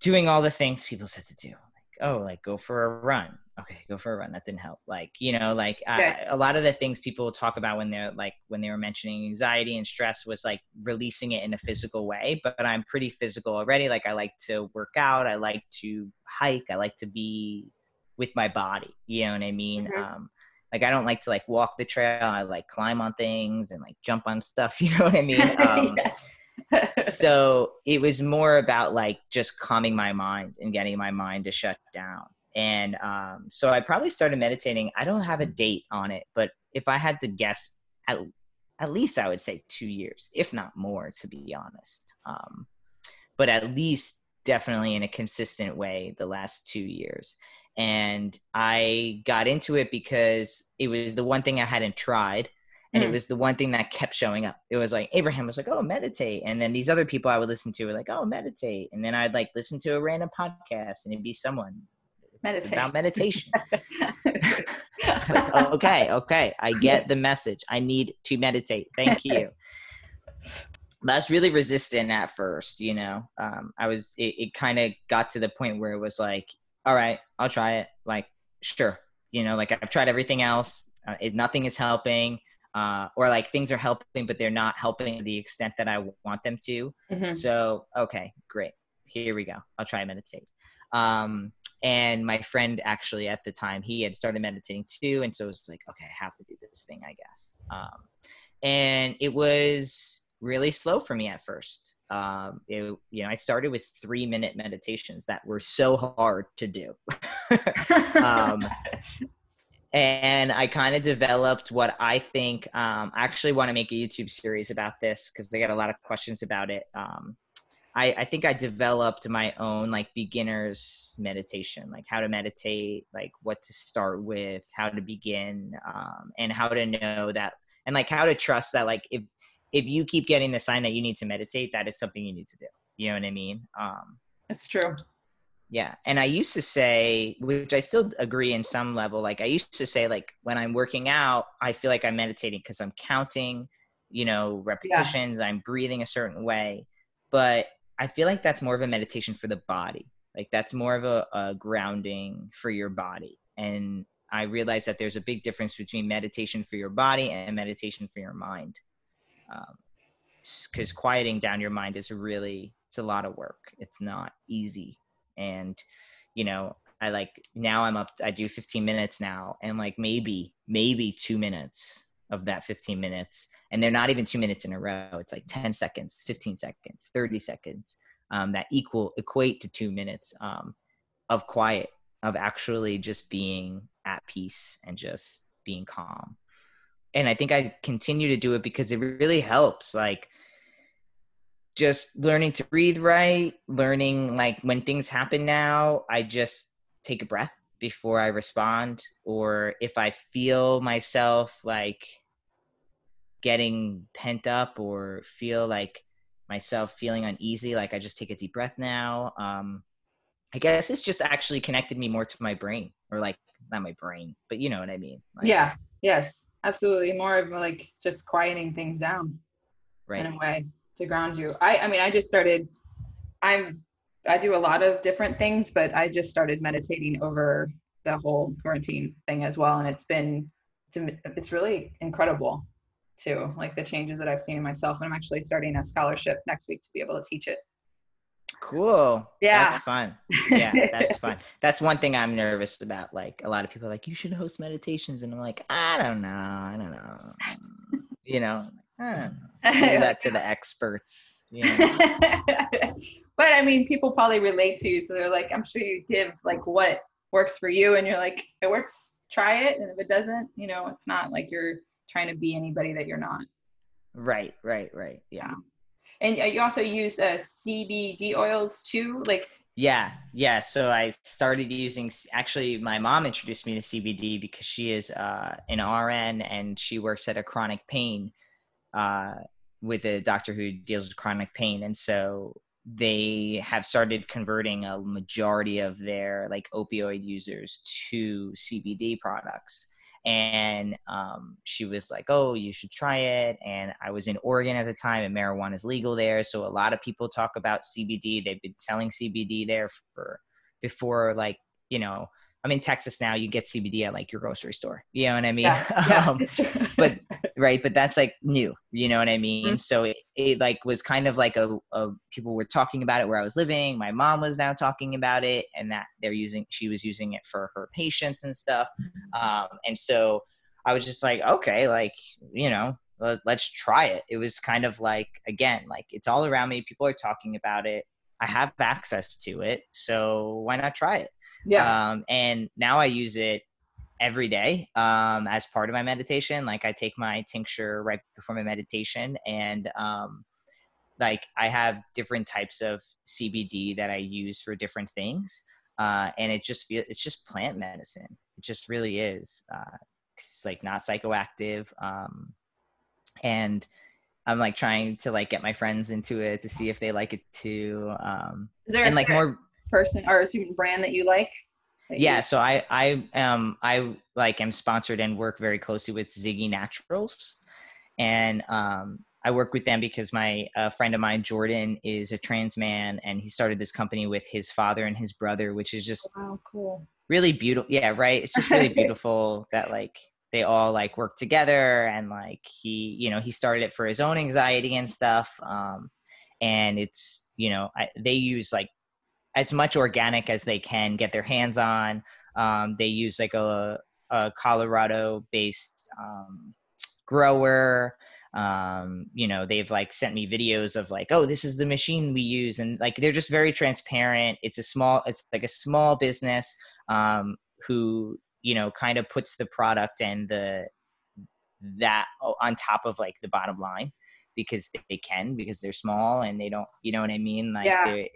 doing all the things people said to do. Like, oh, like go for a run. Okay, go for a run. That didn't help. Like, you know, like I, a lot of the things people talk about when they're like, when they were mentioning anxiety and stress was like releasing it in a physical way, but I'm pretty physical already. Like I like to work out. I like to hike. I like to be with my body. You know what I mean? Mm-hmm. Um, like, I don't like to like walk the trail. I like climb on things and like jump on stuff. You know what I mean? Um, so it was more about like just calming my mind and getting my mind to shut down. And um, so I probably started meditating. I don't have a date on it, but if I had to guess, at, at least I would say two years, if not more, to be honest. Um, but at least definitely in a consistent way the last two years. And I got into it because it was the one thing I hadn't tried. And mm. it was the one thing that kept showing up. It was like, Abraham was like, oh, meditate. And then these other people I would listen to were like, oh, meditate. And then I'd like listen to a random podcast and it'd be someone. Meditation. About meditation. Like, oh, okay, okay. I get the message. I need to meditate. Thank you. But I was really resistant at first, you know. Um, I was, it, it kind of got to the point where it was like, all right, I'll try it. Like, sure. You know, like I've tried everything else. Uh, it, nothing is helping. Uh, or like things are helping, but they're not helping to the extent that I want them to. Mm-hmm. So, okay, great. Here we go. I'll try and meditate. Um, And my friend actually at the time, he had started meditating too. And so it was like, okay, I have to do this thing, I guess. Um, and it was really slow for me at first. Um, it, you know, I started with three minute meditations that were so hard to do. um, and I kind of developed what I think, um, I actually want to make a YouTube series about this because they got a lot of questions about it. Um, I, I think I developed my own like beginner's meditation, like how to meditate, like what to start with, how to begin, um, and how to know that, and like how to trust that, like if, if you keep getting the sign that you need to meditate, that is something you need to do. You know what I mean? Um, That's true. Yeah. And I used to say, which I still agree in some level, like I used to say, like when I'm working out, I feel like I'm meditating because I'm counting, you know, repetitions, yeah. I'm breathing a certain way, but I feel like that's more of a meditation for the body. Like that's more of a, a grounding for your body. And I realized that there's a big difference between meditation for your body and meditation for your mind. Um, 'cause quieting down your mind is really, it's a lot of work. It's not easy. And, you know, I like, now I'm up, I do fifteen minutes now and like maybe, maybe two minutes of that fifteen minutes. And they're not even two minutes in a row. It's like ten seconds, fifteen seconds, thirty seconds. Um, that equal equate to two minutes um, of quiet, of actually just being at peace and just being calm. And I think I continue to do it because it really helps. Like just learning to breathe right, learning like when things happen now, I just take a breath before I respond. Or if I feel myself like getting pent up or feel like myself feeling uneasy, like I just take a deep breath now. Um, I guess it's just actually connected me more to my brain, or like not my brain, but you know what I mean? Like, yeah. Yes, absolutely. More of like just quieting things down, right, in a way to ground you. I, I mean, I just started, I'm, I do a lot of different things, but I just started meditating over the whole quarantine thing as well. And it's been, it's, it's really incredible too, like the changes that I've seen in myself. And I'm actually starting a scholarship next week to be able to teach it. Cool. Yeah. That's fun. Yeah, that's fun. That's one thing I'm nervous about. Like a lot of people are like, you should host meditations. And I'm like, I don't know. I don't know. You know, I don't know. Leave that to the experts. You know? But I mean, people probably relate to you. So they're like, I'm sure you give like what works for you. And you're like, it works, try it. And if it doesn't, you know, it's not like you're trying to be anybody that you're not. Right, right, right. Yeah. And you also use uh, C B D oils too? Like. Yeah, yeah. So I started using, actually my mom introduced me to C B D because she is uh, an R N and she works at a chronic pain uh, with a doctor who deals with chronic pain. And so they have started converting a majority of their like opioid users to C B D products. And um, she was like, oh, you should try it. And I was in Oregon at the time, and marijuana is legal there. So a lot of people talk about C B D. They've been selling C B D there for before, like, you know, I'm in Texas now, you get C B D at like your grocery store, you know what I mean? Yeah, yeah. um, but right. But that's like new, you know what I mean? Mm-hmm. So it, it like was kind of like a, a, people were talking about it where I was living. My mom was now talking about it, and that they're using, she was using it for her patients and stuff. Um, and so I was just like, okay, like, you know, let, let's try it. It was kind of like, again, like it's all around me. People are talking about it. I have access to it. So why not try it? Yeah. Um, and now I use it every day, um, as part of my meditation. Like I take my tincture right before my meditation, and, um, like I have different types of C B D that I use for different things. Uh, and it just feels, it's just plant medicine. It just really is. Uh, it's like not psychoactive. Um, and I'm like trying to like get my friends into it to see if they like it too. Um, is there and like more person or a certain brand that you like? That yeah. You- so I, I, um, I like am sponsored and work very closely with Ziggy Naturals. And, um, I work with them because my uh, friend of mine, Jordan, is a trans man, and he started this company with his father and his brother, which is just wow, cool. really beautiful. Yeah. Right. It's just really beautiful that like they all like work together, and like he, you know, he started it for his own anxiety and stuff. Um, and it's, you know, I, they use like as much organic as they can get their hands on. Um, they use like a, a Colorado based, um, grower. Um, you know, they've like sent me videos of like, oh, this is the machine we use. And like, they're just very transparent. It's a small, it's like a small business, um, who, you know, kind of puts the product and the, that on top of like the bottom line, because they can, because they're small and they don't, you know what I mean? Like yeah. they're,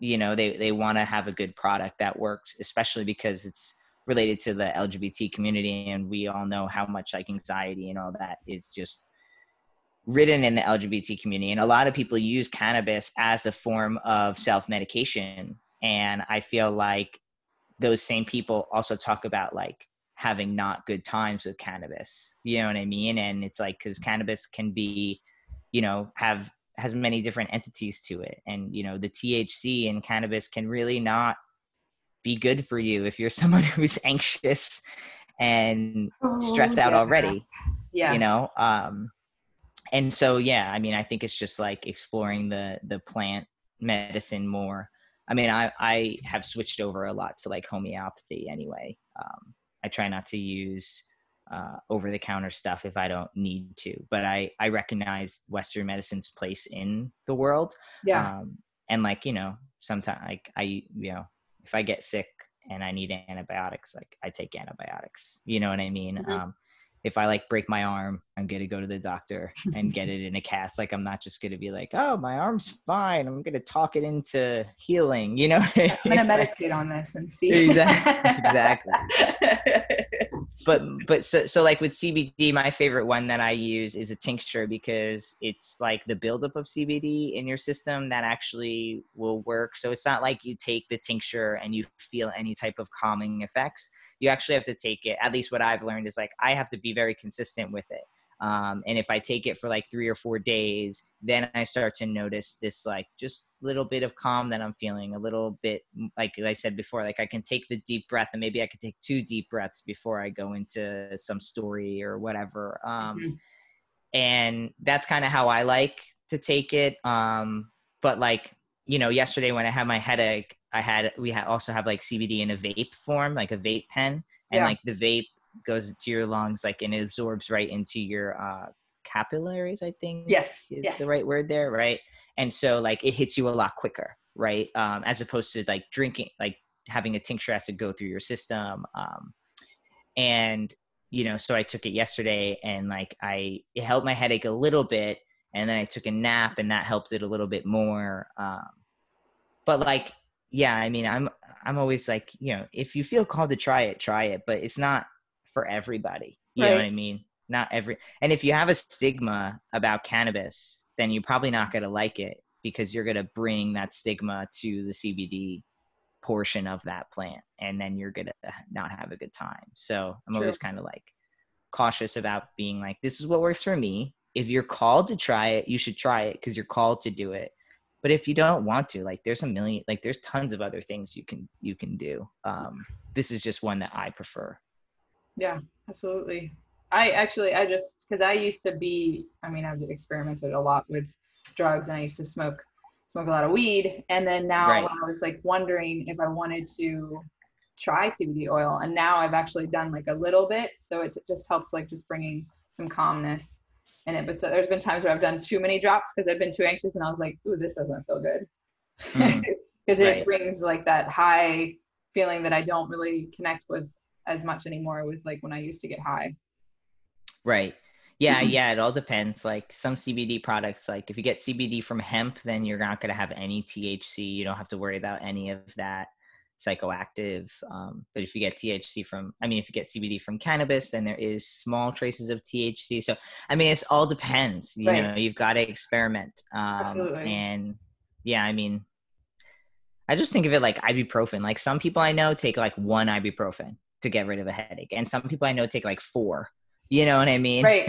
you know, they, they want to have a good product that works, especially because it's related to the L G B T community. And we all know how much like anxiety and all that is just ridden in the L G B T community. And a lot of people use cannabis as a form of self-medication. And I feel like those same people also talk about like having not good times with cannabis, you know what I mean? And it's like, cause cannabis can be, you know, have, has many different entities to it. And, you know, the T H C in cannabis can really not be good for you if you're someone who's anxious and oh, stressed out yeah. already, yeah. you know? Um, and so, yeah, I mean, I think it's just like exploring the, the plant medicine more. I mean, I, I have switched over a lot to like homeopathy anyway. Um, I try not to use Uh, over-the-counter stuff if I don't need to, but I, I recognize Western medicine's place in the world. Yeah. Um, and like, you know, sometimes like I, you know, if I get sick and I need antibiotics, like I take antibiotics, you know what I mean? Mm-hmm. Um, if I like break my arm, I'm going to go to the doctor and get it in a cast. Like, I'm not just going to be like, oh, my arm's fine, I'm going to talk it into healing. You know, I'm going to meditate on this and see. Exactly. exactly. But, but so, so like with C B D, my favorite one that I use is a tincture, because it's like the buildup of C B D in your system that actually will work. So it's not like you take the tincture and you feel any type of calming effects. You actually have to take it. At least what I've learned is like, I have to be very consistent with it. Um, and if I take it for like three or four days, then I start to notice this, like just little bit of calm that I'm feeling, a little bit, like I said before, like I can take the deep breath, and maybe I could take two deep breaths before I go into some story or whatever. Um, mm-hmm. And that's kind of how I like to take it. Um, but like, you know, yesterday when I had my headache, I had, we ha- also have like C B D in a vape form, like a vape pen, and yeah. like the vape goes into your lungs, like, and it absorbs right into your uh capillaries, I think yes is yes. the right word there, right? And so like it hits you a lot quicker, right? Um as opposed to like drinking, like having a tincture has to go through your system. Um and you know, so I took it yesterday, and like I it helped my headache a little bit, and then I took a nap and that helped it a little bit more. Um but like yeah I mean I'm I'm always like, you know, if you feel called to try it, try it, but it's not for everybody. You right. know what I mean? Not every, and if you have a stigma about cannabis, then you're probably not going to like it. because you're going to bring that stigma to the C B D portion of that plant, and then you're going to not have a good time. So I'm True. always kind of like cautious about being like, this is what works for me. If you're called to try it, you should try it because you're called to do it. But if you don't want to, like, there's a million, like, there's tons of other things you can, you can do. Um, this is just one that I prefer. Yeah, absolutely. I actually, I just, cause I used to be, I mean, I've experimented a lot with drugs, and I used to smoke, smoke a lot of weed. And then now right. I was like wondering if I wanted to try C B D oil. And now I've actually done like a little bit. So it just helps, like, just bringing some calmness in it. But so there's been times where I've done too many drops because I've been too anxious, and I was like, ooh, this doesn't feel good. Because mm, right. it brings like that high feeling that I don't really connect with as much anymore with like when I used to get high. Right. Yeah. Mm-hmm. Yeah. It all depends. Like some C B D products, like if you get C B D from hemp, then you're not going to have any T H C. You don't have to worry about any of that psychoactive. Um, but if you get T H C from, I mean, if you get C B D from cannabis, then there is small traces of T H C. So, I mean, it's all depends, you right. know, you've got to experiment. Um, Absolutely. And yeah, I mean, I just think of it like ibuprofen. Like some people I know take like one ibuprofen to get rid of a headache. And some people I know take like four, you know what I mean? Right.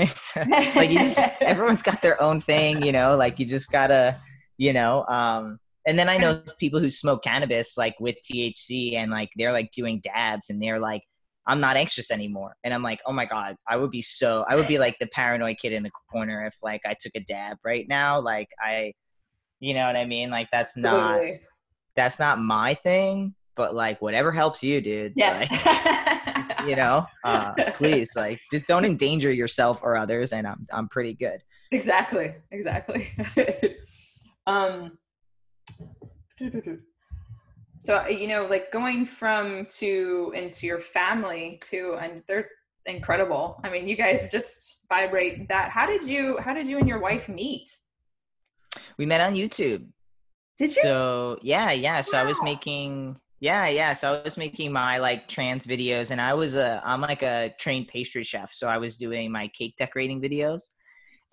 Like you just, everyone's got their own thing, you know, like you just gotta, you know, um, and then I know people who smoke cannabis like with T H C, and like they're like doing dabs, and they're like, I'm not anxious anymore. And I'm like, oh my God, I would be so, I would be like the paranoid kid in the corner if like I took a dab right now. Like I, you know what I mean? Like that's not, Absolutely. that's not my thing, but like whatever helps you, dude. Yes. Like, you know, uh, please, like just don't endanger yourself or others. And I'm, I'm pretty good. Exactly. Exactly. um, So, you know, like going from to into your family too, and they're incredible. I mean, you guys just vibrate that. How did you, how did you and your wife meet? We met on YouTube. Did you? So yeah, yeah. So wow. I was making, yeah, yeah. So I was making my like trans videos, and I was a, I'm like a trained pastry chef. So I was doing my cake decorating videos,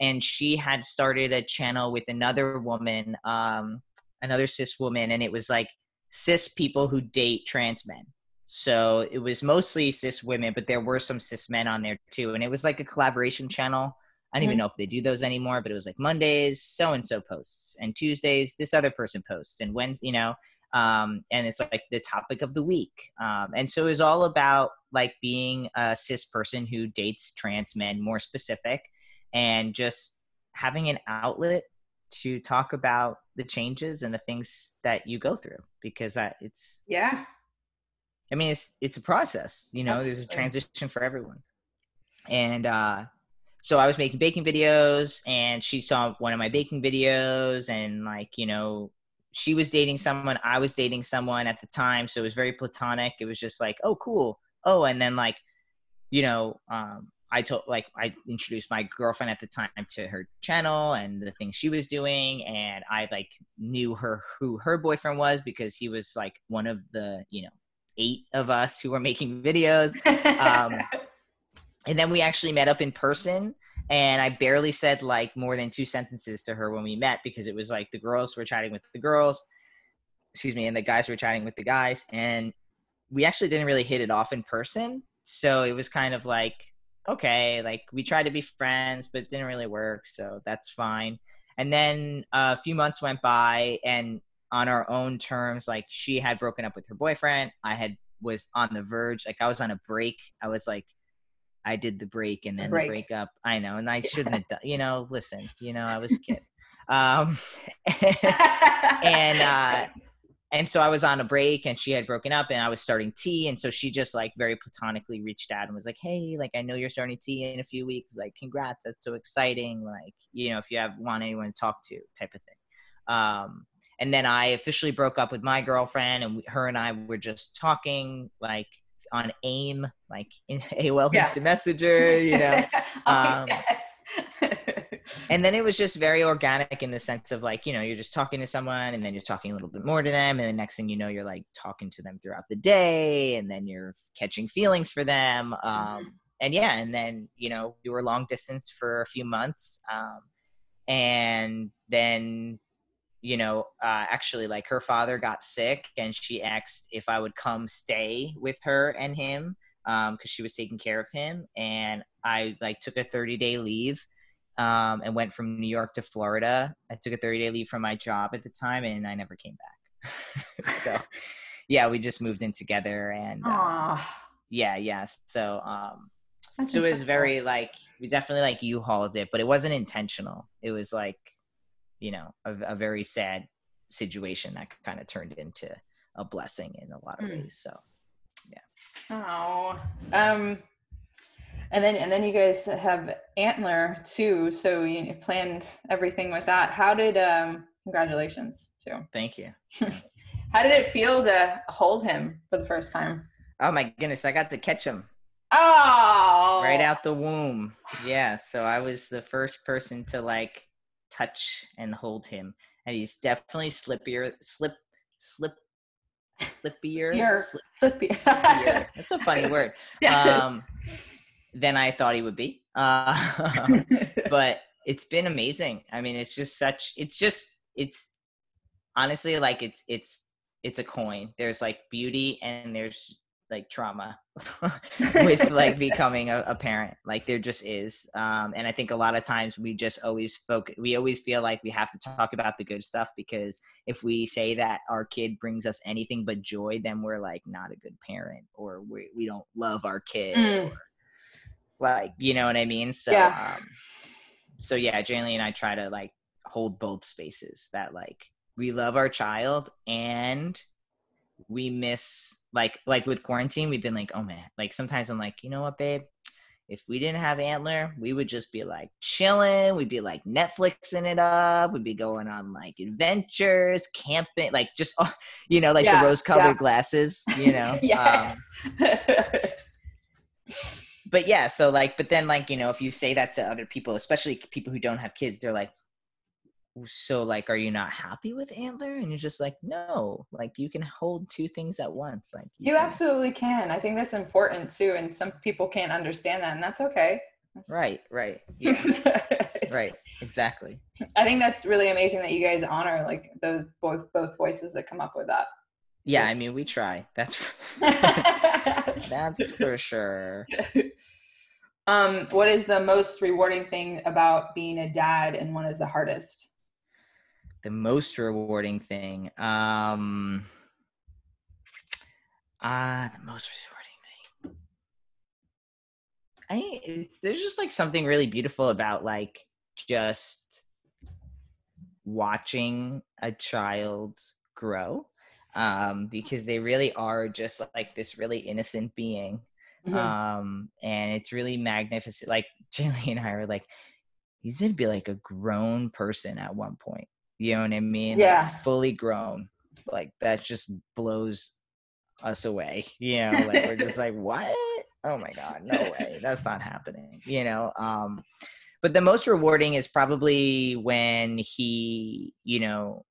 and she had started a channel with another woman, um, another cis woman, and it was like cis people who date trans men. So it was mostly cis women, but there were some cis men on there too. And it was like a collaboration channel. I don't mm-hmm. even know if they do those anymore, but it was like Mondays, so-and-so posts, and Tuesdays, this other person posts, and Wednesday, you know, um, and it's like the topic of the week. Um, and so it was all about like being a cis person who dates trans men, more specific, and just having an outlet to talk about the changes and the things that you go through, because I, it's, yeah, I mean, it's, it's a process, you know, Absolutely. There's a transition for everyone. And, uh, so I was making baking videos, and she saw one of my baking videos, and like, you know, she was dating someone, I was dating someone at the time. So it was very platonic. It was just like, oh, cool. Oh, and then like, you know, um, I told, like, I introduced my girlfriend at the time to her channel and the things she was doing. And I like knew her, who her boyfriend was, because he was like one of the, you know, eight of us who were making videos. Um, and then we actually met up in person, and I barely said like more than two sentences to her when we met, because it was like the girls were chatting with the girls, excuse me, and the guys were chatting with the guys. And we actually didn't really hit it off in person. So it was kind of like, okay, like we tried to be friends, but it didn't really work. So that's fine. And then a few months went by, and on our own terms, like she had broken up with her boyfriend. I had was on the verge. Like I was on a break. I was like, I did the break and then break. the breakup. I know. And I shouldn't have done, you know, listen, you know, I was a kid. Um, and, uh, And so I was on a break, and she had broken up, and I was starting tea. And so she just like very platonically reached out and was like, hey, like, I know you're starting tea in a few weeks. Like, congrats. That's so exciting. Like, you know, if you have want anyone to talk to, type of thing. Um, and then I officially broke up with my girlfriend, and we, her and I were just talking like on AIM, like in A O L yeah. Instant Messenger, you know? Um, yes. And then it was just very organic in the sense of like, you know, you're just talking to someone, and then you're talking a little bit more to them. And the next thing you know, you're like talking to them throughout the day, and then you're catching feelings for them. Um, and yeah, and then, you know, we were long distance for a few months. Um, and then you know, uh, actually like her father got sick and she asked if I would come stay with her and him, um, cause she was taking care of him. And I like took a thirty day leave, um, and went from New York to Florida. I took a thirty day leave from my job at the time and I never came back. So yeah, we just moved in together and, uh, yeah, yeah. So, um, That's so it was very like, we definitely like U-hauled it, but it wasn't intentional. It was like, you know, a, a very sad situation that kind of turned into a blessing in a lot of ways. So, yeah. Oh, um, and then, and then you guys have Antler too. So you planned everything with that. How did, um, congratulations too. Thank you. How did it feel to hold him for the first time? Oh my goodness. I got to catch him. Oh, right out the womb. Yeah. So I was the first person to like touch and hold him, and he's definitely slippier, slip, slip, slippier, You're slip, slippier. slippier. That's a funny word. Um, than I thought he would be. Uh, but it's been amazing. I mean, it's just such, it's just, it's honestly like it's, it's, it's a coin. There's like beauty and there's like trauma with like becoming a, a parent. Like there just is. Um, and I think a lot of times we just always focus, we always feel like we have to talk about the good stuff, because if we say that our kid brings us anything but joy, then we're like not a good parent, or we, we don't love our kid. Mm. Or like, you know what I mean? So, yeah. Um, so yeah, Jane Lee and I try to like hold both spaces, that like we love our child and we miss, like, like with quarantine, we've been like, oh man, like sometimes I'm like, you know what, babe, if we didn't have Antler, we would just be like chilling. We'd be like Netflixing it up. We'd be going on like adventures, camping, like just, you know, like yeah, the rose colored yeah. glasses, you know? Yes. Um, but yeah. So like, but then like, you know, if you say that to other people, especially people who don't have kids, they're like, so like, are you not happy with Antler? And you're just like, no, like you can hold two things at once. Like you, you can. Absolutely can. I think that's important too. And some people can't understand that, and that's okay. That's... Right. Right. Yeah. Right. Exactly. I think that's really amazing that you guys honor like the both, both voices that come up with that. Yeah. I mean, we try. That's, that's, that's for sure. Um, what is the most rewarding thing about being a dad, and what is the hardest? The most rewarding thing. Um, uh, the most rewarding thing. I it's, there's just like something really beautiful about like just watching a child grow, um, because they really are just like this really innocent being. Mm-hmm. Um, and it's really magnificent. Like Jillian and I were like, he's going to be like a grown person at one point. You know what I mean? Yeah. Like fully grown. Like that just blows us away. You know, like we're just like, what? Oh my God, no way. That's not happening. You know? Um, but the most rewarding is probably when he, you know,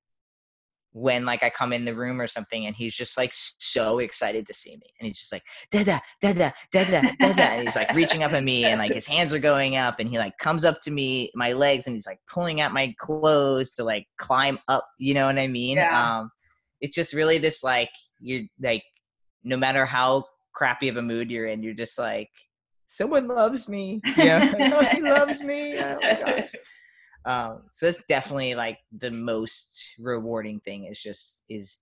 when like I come in the room or something and he's just like so excited to see me. And he's just like, da-da, da-da, da-da, da-da. And he's like reaching up at me and like his hands are going up and he like comes up to me, my legs, and he's like pulling at my clothes to like climb up, you know what I mean? Yeah. Um, it's just really this like, you're like, no matter how crappy of a mood you're in, you're just like, someone loves me. Yeah. Oh, he loves me. Oh my gosh. Um, so that's definitely like the most rewarding thing is just, is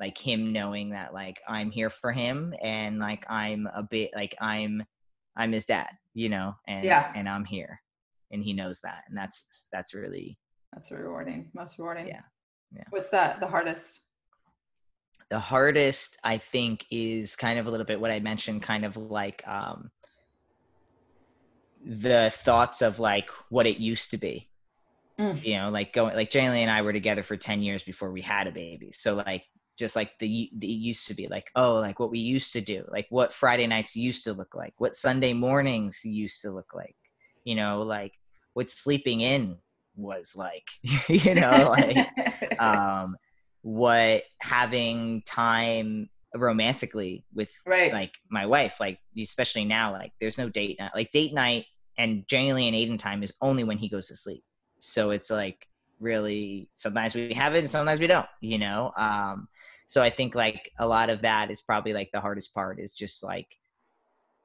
like him knowing that like, I'm here for him and like, I'm a bit like, I'm, I'm his dad, you know, and, yeah. and I'm here and he knows that. And that's, that's really, that's rewarding. Most rewarding. Yeah. Yeah. What's that? The hardest? The hardest, I think, is kind of a little bit what I mentioned, kind of like, um, the thoughts of like what it used to be. You know, like going, like Jane Lee and I were together for ten years before we had a baby. So like, just like the, the, it used to be like, oh, like what we used to do, like what Friday nights used to look like, what Sunday mornings used to look like, you know, like what sleeping in was like, you know, like, um, what having time romantically with right. like my wife, like especially now, like there's no date night, like date night and Jane Lee and Aydian time is only when he goes to sleep. So it's like really, sometimes we have it and sometimes we don't, you know? Um, so I think like a lot of that is probably like the hardest part is just like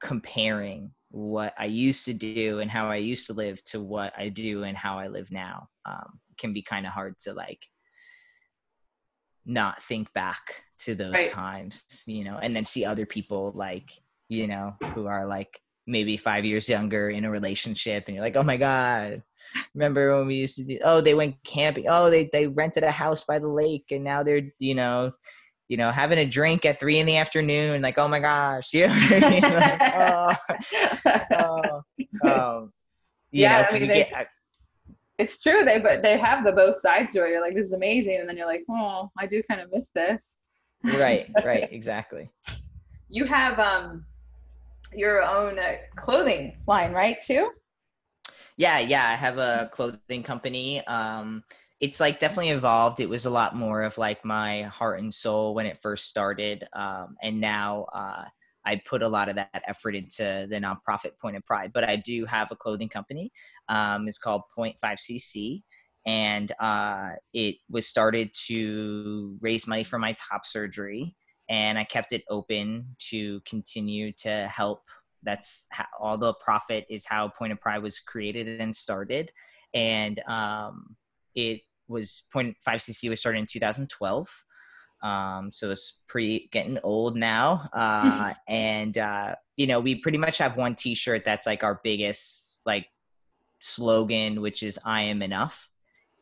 comparing what I used to do and how I used to live to what I do and how I live now. Um, can be kind of hard to like not think back to those right. times, you know, and then see other people like, you know, who are like maybe five years younger in a relationship and you're like, oh my God, remember when we used to do, oh, they went camping. Oh, they, they rented a house by the lake and now they're, you know, you know, having a drink at three in the afternoon, like, oh my gosh. You know what I mean? Like, oh, oh, oh. You yeah. know, I mean, you they, get, I, it's true. They, but they have the both sides to it. You're like, this is amazing. And then you're like, oh, I do kind of miss this. Right. Right. Exactly. You have, um, your own uh, clothing line, right? Too? Yeah. Yeah. I have a clothing company. Um, It's like definitely evolved. It was a lot more of like my heart and soul when it first started. Um, and now uh, I put a lot of that effort into the nonprofit Point of Pride, but I do have a clothing company. Um, it's called Point five C C. And uh, it was started to raise money for my top surgery. And I kept it open to continue to help. That's how, all the profit is how Point of Pride was created and started. And um, it was point five C C was started in two thousand twelve. Um, so it's pretty getting old now. Uh, and, uh, you know, we pretty much have one t-shirt that's like our biggest like slogan, which is I am enough.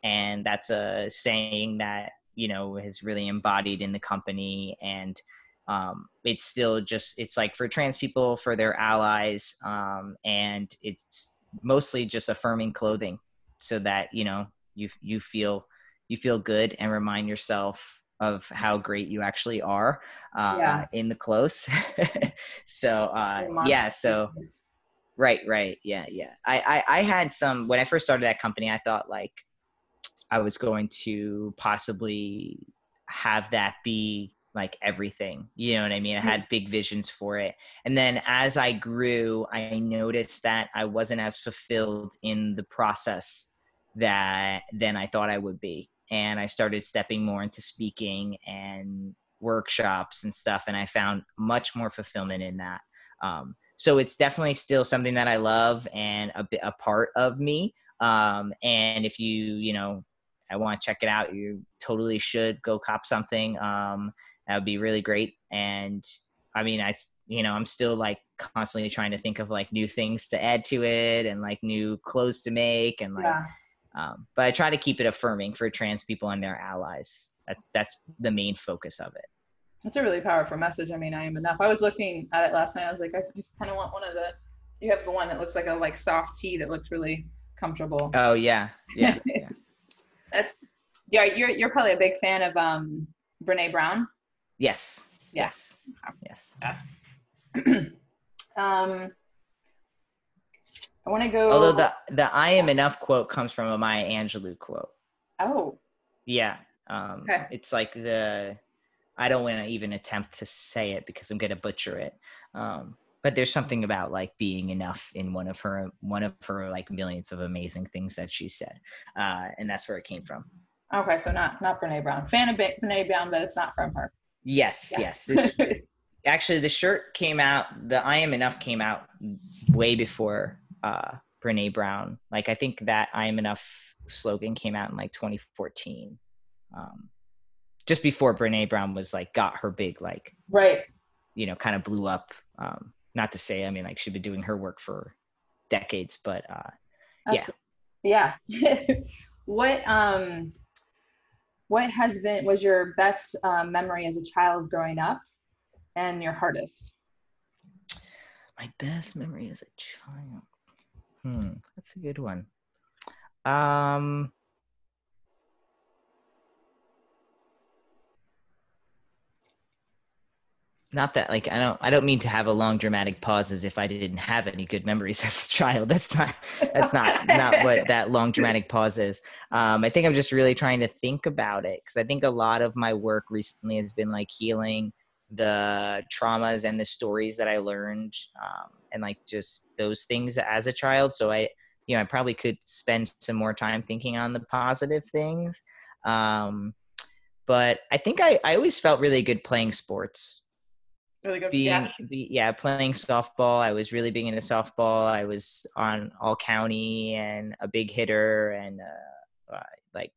And that's a saying that, you know, has really embodied in the company. And um, it's still just, it's like for trans people, for their allies. Um, and it's mostly just affirming clothing so that, you know, You you feel you feel good and remind yourself of how great you actually are uh, yeah. in the clothes. so uh, yeah, so right, right, yeah, yeah. I, I I had some when I first started that company. I thought like I was going to possibly have that be like everything. You know what I mean? I had big visions for it, and then as I grew, I noticed that I wasn't as fulfilled in the process that than I thought I would be. And I started stepping more into speaking and workshops and stuff. And I found much more fulfillment in that. Um, so it's definitely still something that I love and a, a part of me. Um, and if you, you know, I want to check it out, you totally should go cop something. Um, that would be really great. And I mean, I, you know, I'm still like constantly trying to think of like new things to add to it and like new clothes to make and like, yeah. Um, but I try to keep it affirming for trans people and their allies. That's that's the main focus of it. That's a really powerful message. I mean, I am enough. I was looking at it last night. I was like, I kind of want one of the, you have the one that looks like a like soft tee that looks really comfortable. Oh yeah. Yeah. yeah. That's, yeah, you're, you're probably a big fan of um, Brené Brown. Yes. Yes. Yes. Yes. yes. um, I want to go. Although the the "I am enough" quote comes from a Maya Angelou quote. Oh. Yeah. Um, okay. It's like the. I don't want to even attempt to say it because I'm gonna butcher it. Um, but there's something about like being enough in one of her one of her like millions of amazing things that she said, uh, and that's where it came from. Okay, so not not Brené Brown. Fan of Brené Brown, but it's not from her. Yes. Yeah. Yes. This, actually, the shirt came out. The "I am enough" came out way before. Uh, Brené Brown. Like, I think that I am enough slogan came out in like twenty fourteen. Um, just before Brené Brown was like, got her big, like, right. You know, kind of blew up. Um, not to say, I mean, like she'd been doing her work for decades, but uh, yeah. Yeah. what, um, what has been, was your best uh, memory as a child growing up and your hardest? My best memory as a child. Hmm, that's a good one. Um, not that like I don't I don't mean to have a long dramatic pause as if I didn't have any good memories as a child. That's not that's not not what that long dramatic pause is. Um, I think I'm just really trying to think about it because I think a lot of my work recently has been like healing the traumas and the stories that I learned um, and like just those things as a child. So I, you know, I probably could spend some more time thinking on the positive things. Um, but I think I, I always felt really good playing sports. Really good. Being, yeah. Be, yeah, playing softball. I was really big into softball. I was on all county and a big hitter, and uh, I, like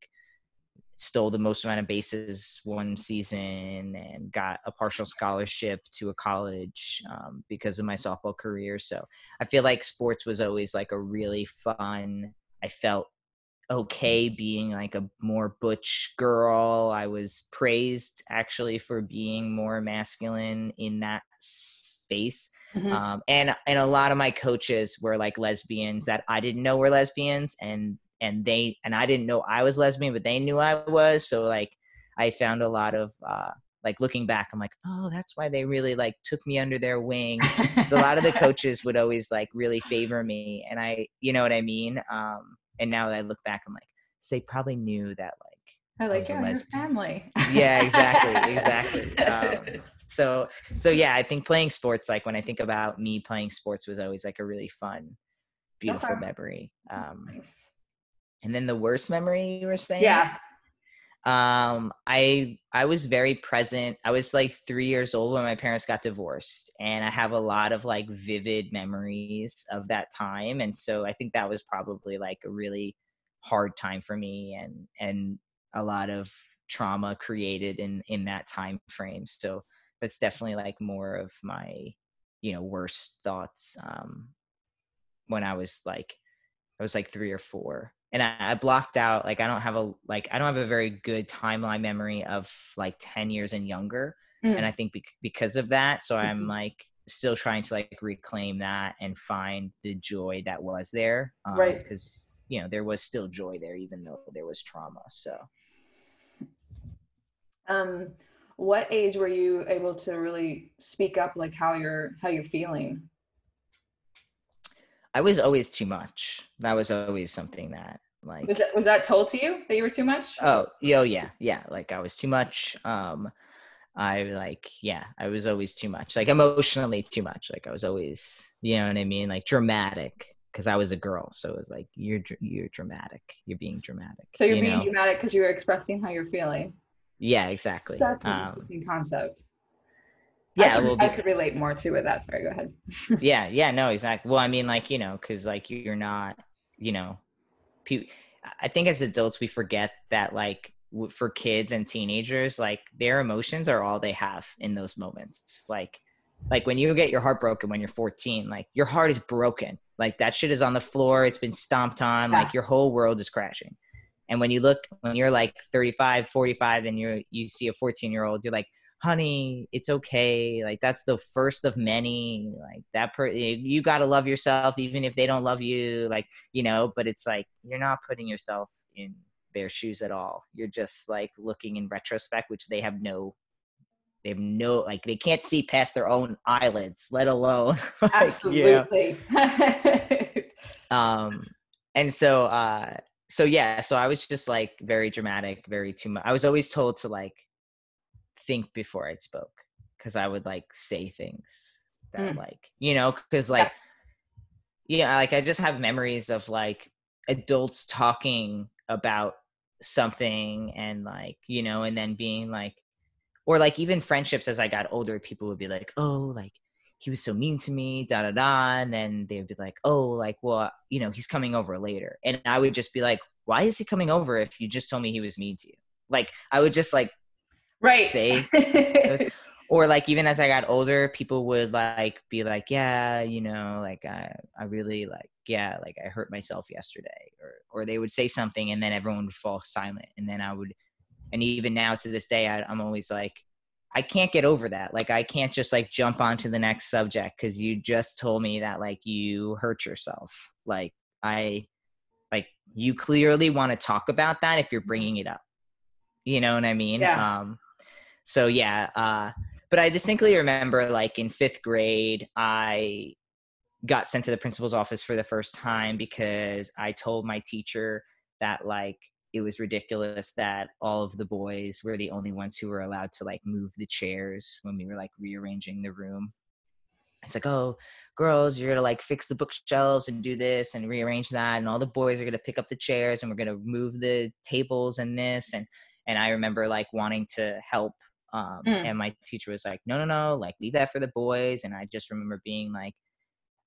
stole the most amount of bases one season and got a partial scholarship to a college um, because of my softball career. So I feel like sports was always like a really fun, I felt okay being like a more butch girl. I was praised actually for being more masculine in that space. Mm-hmm. Um, and, and a lot of my coaches were like lesbians that I didn't know were lesbians, and and they, and I didn't know I was lesbian, but they knew I was. So like, I found a lot of, uh, like looking back, I'm like, oh, that's why they really like took me under their wing. So a lot of the coaches would always like really favor me. And I, you know what I mean? Um, and now that I look back, I'm like, so they probably knew that like, I like, yeah, your family. Yeah, exactly. Exactly. Um, so, so yeah, I think playing sports, like when I think about me playing sports, was always like a really fun, beautiful okay. memory. Um, nice. And then the worst memory you were saying? Yeah. Um, I I was very present. I was like three years old when my parents got divorced. And I have a lot of like vivid memories of that time. And so I think that was probably like a really hard time for me, and and a lot of trauma created in, in that time frame. So that's definitely like more of my, you know, worst thoughts um, when I was like, I was like three or four. And I, I blocked out, like, I don't have a, like, I don't have a very good timeline memory of like ten years and younger. Mm. And I think be- because of that, so I'm mm-hmm. like still trying to like reclaim that and find the joy that was there. Um, right. Because, you know, there was still joy there, even though there was trauma. So. Um, what age were you able to really speak up, like how you're, how you're feeling? I was always too much. That was always something that like, was that, was that told to you that you were too much? Oh, yo, yeah. Yeah. Like I was too much. Um, I like, yeah, I was always too much, like emotionally too much. Like I was always, you know what I mean? Like dramatic. Cause I was a girl. So it was like, you're, you're dramatic. You're being dramatic. So you're you being know? dramatic cause you were expressing how you're feeling. Yeah, exactly. So that's an um, interesting concept. Yeah, I, could, be, I could relate more to it. That sorry, go ahead. yeah, yeah, no, exactly. Well, I mean, like you know, because like you're not, you know, pe- I think as adults we forget that like w- for kids and teenagers, like their emotions are all they have in those moments. Like, like when you get your heart broken when you're fourteen, like your heart is broken. Like that shit is on the floor. It's been stomped on. Yeah. Like your whole world is crashing. And when you look, when you're like thirty-five, forty-five, and you you see a fourteen year old, you're like, honey, it's okay. Like that's the first of many, like that per- you got to love yourself, even if they don't love you, like, you know, but it's like, you're not putting yourself in their shoes at all. You're just like looking in retrospect, which they have no, they have no, like they can't see past their own eyelids, let alone. like, Absolutely. um, and so, uh, so yeah, so I was just like very dramatic, very too much. I was always told to like, think before I spoke, because I would like say things that mm. like, you know, because like, yeah. yeah, like I just have memories of like adults talking about something and like, you know, and then being like, or like even friendships as I got older, people would be like, oh, like he was so mean to me, da da da. And then they'd be like, oh, like, well, you know, he's coming over later. And I would just be like, why is he coming over if you just told me he was mean to you? Like, I would just like, right. Say, or like even as I got older, people would like be like, yeah, you know, like I, I really like, yeah, like I hurt myself yesterday, or or they would say something and then everyone would fall silent, and then I would, and even now to this day, I, I'm always like, I can't get over that. Like I can't just like jump onto the next subject because you just told me that like you hurt yourself. Like I, like you clearly want to talk about that if you're bringing it up. You know what I mean? Yeah. Um, So yeah, uh, but I distinctly remember like in fifth grade, I got sent to the principal's office for the first time because I told my teacher that like, it was ridiculous that all of the boys were the only ones who were allowed to like move the chairs when we were like rearranging the room. It's like, oh, girls, you're going to like fix the bookshelves and do this and rearrange that. And all the boys are going to pick up the chairs and we're going to move the tables and this. And, and I remember like wanting to help. Um, mm. And my teacher was like, no, no, no, like leave that for the boys. And I just remember being like,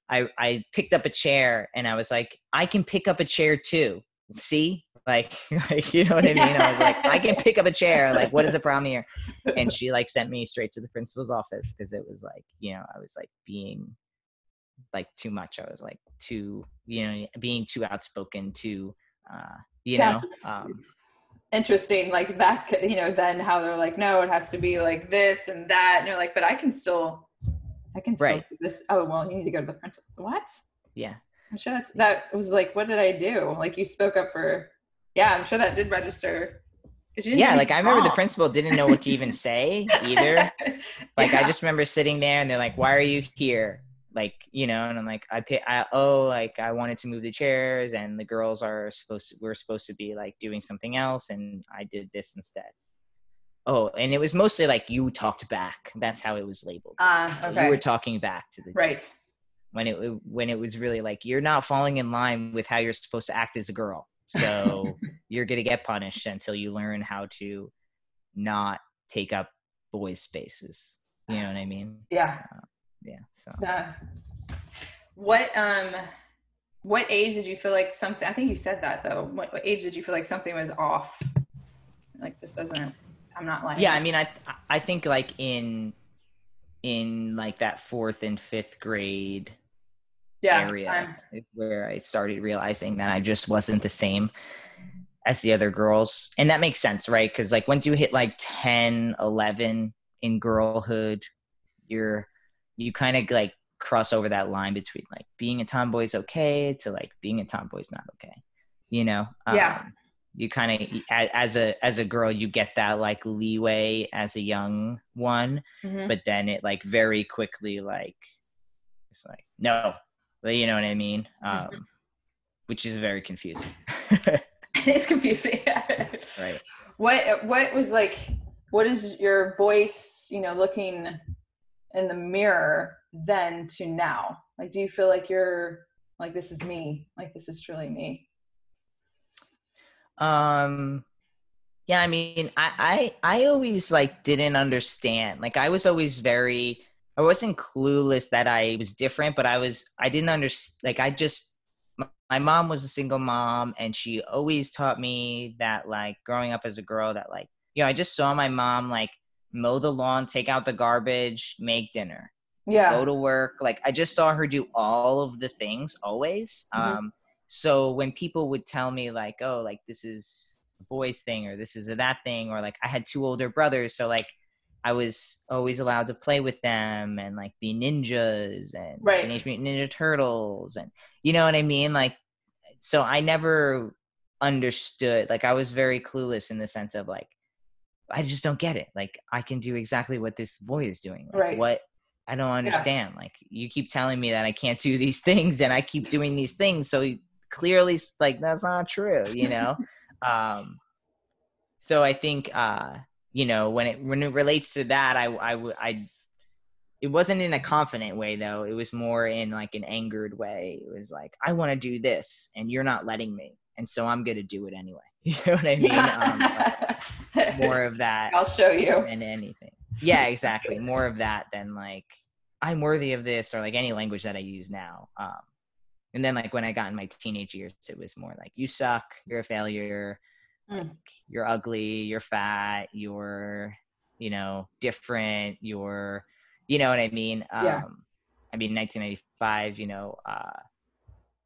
I, I picked up a chair and I was like, I can pick up a chair too. See, like, like, you know what I mean? I was like, I can pick up a chair. Like, what is the problem here? And she like sent me straight to the principal's office. Cause it was like, you know, I was like being like too much. I was like too, you know, being too outspoken, too, uh, you know, um, interesting, like back, you know, then how they're like, no, it has to be like this and that. And you're like, but I can still, I can still right. do this. Oh, well, you need to go to the principal's. What? Yeah. I'm sure that's, that was like, what did I do? Like you spoke up for, yeah, I'm sure that did register. Yeah. Like I remember the principal didn't know what to even say either. Like yeah. I just remember sitting there and they're like, why are you here? Like, you know, and I'm like, I, pay, I, oh, like I wanted to move the chairs and the girls are supposed to, we're supposed to be like doing something else. And I did this instead. Oh, and it was mostly like you talked back. That's how it was labeled. Uh, okay. So you were talking back to the right. team. When it, when it was really like, you're not falling in line with how you're supposed to act as a girl. So you're going to get punished until you learn how to not take up boys' spaces. You know what I mean? Yeah. Uh, yeah. So uh, what, um, what age did you feel like something, I think you said that though. What, what age did you feel like something was off? Like this doesn't, I'm not like, yeah. I mean, I, I think like in, in like that fourth and fifth grade yeah, area I'm... where I started realizing that I just wasn't the same as the other girls. And that makes sense, right? Because like once you hit like ten, eleven in girlhood, you're, you kind of like cross over that line between like being a tomboy is okay to like being a tomboy is not okay. You know? Um, yeah. You kind of, as a, as a girl, you get that like leeway as a young one, mm-hmm. but then it like very quickly, like, it's like, no, but you know what I mean? Um, which is very confusing. It's confusing. Yeah. Right. What, what was like, what is your voice, you know, looking in the mirror then to now? Like, do you feel like you're like, this is me, like, this is truly me? Um, yeah, I mean, I, I, I always like didn't understand, like I was always very, I wasn't clueless that I was different, but I was, I didn't understand, like, I just, my, my mom was a single mom and she always taught me that like growing up as a girl that like, you know, I just saw my mom like mow the lawn, take out the garbage, make dinner, yeah, go to work. Like I just saw her do all of the things always. Mm-hmm. Um, So when people would tell me like, oh, like this is a boys thing or this is a that thing, or like I had two older brothers. So like I was always allowed to play with them and like be ninjas and right. Teenage Mutant Ninja Turtles. And you know what I mean? Like, so I never understood, like I was very clueless in the sense of like, I just don't get it. Like I can do exactly what this boy is doing. Like, right. What? I don't understand. Yeah. Like you keep telling me that I can't do these things and I keep doing these things. So clearly like that's not true, you know. um so I think uh you know when it when it relates to that, I I would I it wasn't in a confident way though, it was more in like an angered way. It was like I want to do this and you're not letting me, and so I'm gonna do it anyway, you know what I mean? Yeah. um, more of that I'll show you and anything. Yeah, exactly. More of that than like I'm worthy of this or like any language that I use now. um And then like when I got in my teenage years, it was more like, you suck, you're a failure, mm. like, you're ugly, you're fat, you're, you know, different, you're, you know what I mean? Yeah. Um, I mean, nineteen ninety-five, you know, uh,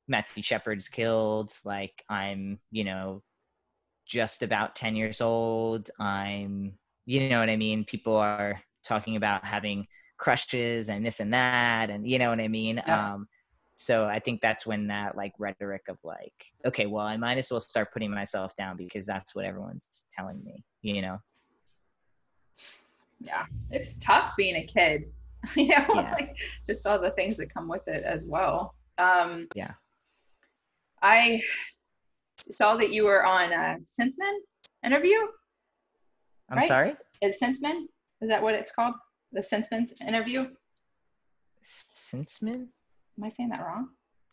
Matthew Shepard's killed. Like I'm, you know, just about ten years old. I'm, you know what I mean? People are talking about having crushes and this and that. And you know what I mean? Yeah. Um, So I think that's when that like rhetoric of like, okay, well, I might as well start putting myself down because that's what everyone's telling me, you know? Yeah. It's tough being a kid, you know, yeah. Like, just all the things that come with it as well. Um, yeah. I saw that you were on a Senseman interview. I'm right? sorry? It's Senseman. Is that what it's called? The Senseman's interview? Sinceman? Am I saying that wrong?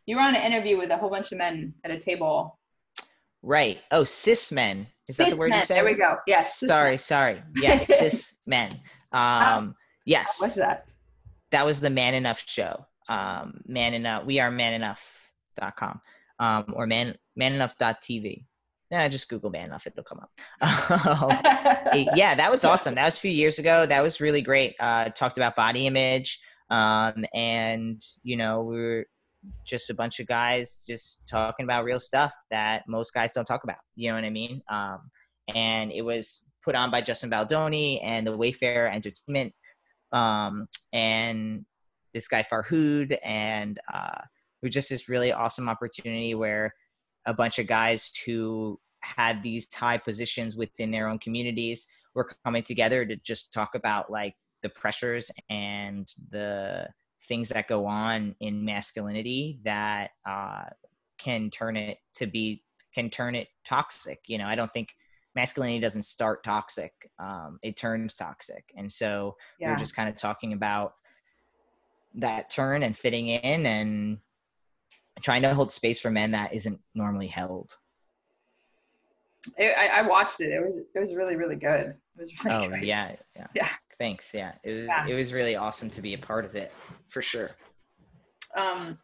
You were on an interview with a whole bunch of men at a table. Right. Oh, cis men. Is cis that the word men. You said? There we go. Yes. Sorry, sorry. Yes, cis men. Um, yes. What's that? That was the Man Enough show. Um, Man Enough. We are man enough dot com um, or man man enough dot t v. Nah, just Google Man Enough. It'll come up. it, yeah, that was awesome. That was a few years ago. That was really great. Uh, talked about body image. Um, and, you know, we were just a bunch of guys just talking about real stuff that most guys don't talk about. You know what I mean? Um, and it was put on by Justin Baldoni and the Wayfair Entertainment. Um, and this guy Farhood. And uh, it was just this really awesome opportunity where a bunch of guys who had these high positions within their own communities were coming together to just talk about like the pressures and the things that go on in masculinity that uh, can turn it to be, can turn it toxic. You know, I don't think masculinity doesn't start toxic. Um, it turns toxic. And so yeah. we we're just kind of talking about that turn and fitting in and trying to hold space for men that isn't normally held. It, I, I watched it. It was, it was really, really good. It was really oh, good. yeah. Yeah. yeah. Thanks. Yeah. It was, yeah. it was really awesome to be a part of it for sure. Um,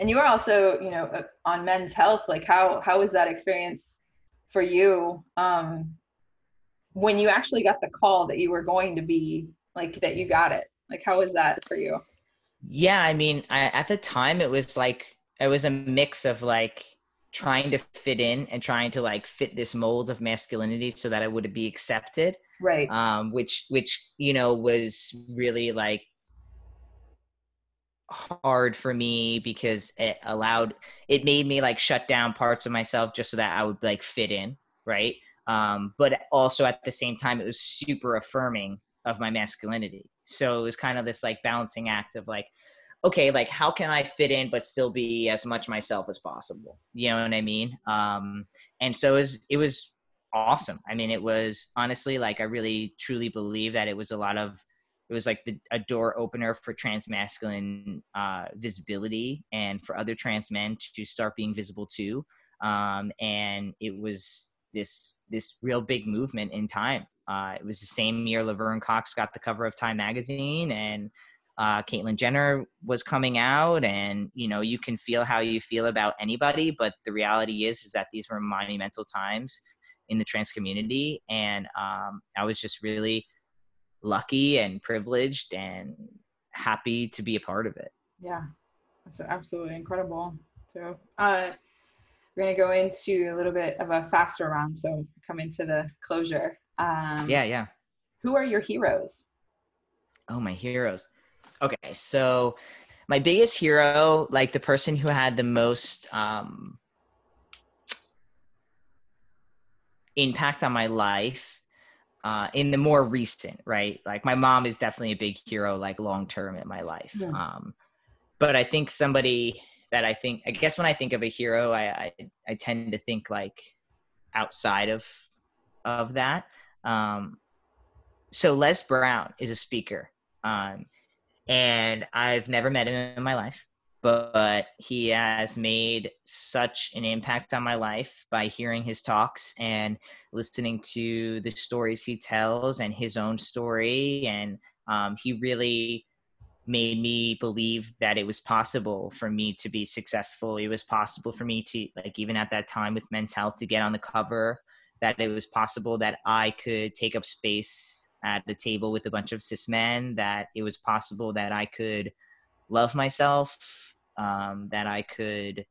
and you are also, you know, on Men's Health. Like how, how was that experience for you? Um, when you actually got the call that you were going to be like, that you got it, like, how was that for you? Yeah. I mean, I, at the time it was like, it was a mix of like trying to fit in and trying to like fit this mold of masculinity so that I would be accepted. Right. Um, which, which, you know, was really like hard for me because it allowed, it made me like shut down parts of myself just so that I would like fit in. Right. Um, but also at the same time, it was super affirming of my masculinity. So it was kind of this like balancing act of like, okay, like how can I fit in, but still be as much myself as possible? You know what I mean? Um, and so it was, it was awesome. I mean, it was honestly, like, I really truly believe that it was a lot of, it was like the, a door opener for trans masculine uh, visibility and for other trans men to start being visible too. Um, and it was this, this real big movement in time. Uh, it was the same year Laverne Cox got the cover of Time magazine and uh, Caitlyn Jenner was coming out, and, you know, you can feel how you feel about anybody, but the reality is, is that these were monumental times in the trans community. And, um, I was just really lucky and privileged and happy to be a part of it. Yeah. That's absolutely incredible. So, uh, we're going to go into a little bit of a faster round. So coming to the closure. Um, yeah. Yeah. Who are your heroes? Oh, my heroes. Okay. So my biggest hero, like the person who had the most, um, impact on my life, uh, in the more recent, right? Like my mom is definitely a big hero, like long-term in my life. Yeah. Um, but I think somebody that I think, I guess when I think of a hero, I, I, I tend to think like outside of, of that. Um, so Les Brown is a speaker, um, and I've never met him in my life, but, but he has made such an impact on my life by hearing his talks and listening to the stories he tells and his own story. And, um, he really made me believe that it was possible for me to be successful. It was possible for me to, like, even at that time with Men's Health, to get on the cover, that it was possible that I could take up space at the table with a bunch of cis men, that it was possible that I could love myself, um, that I could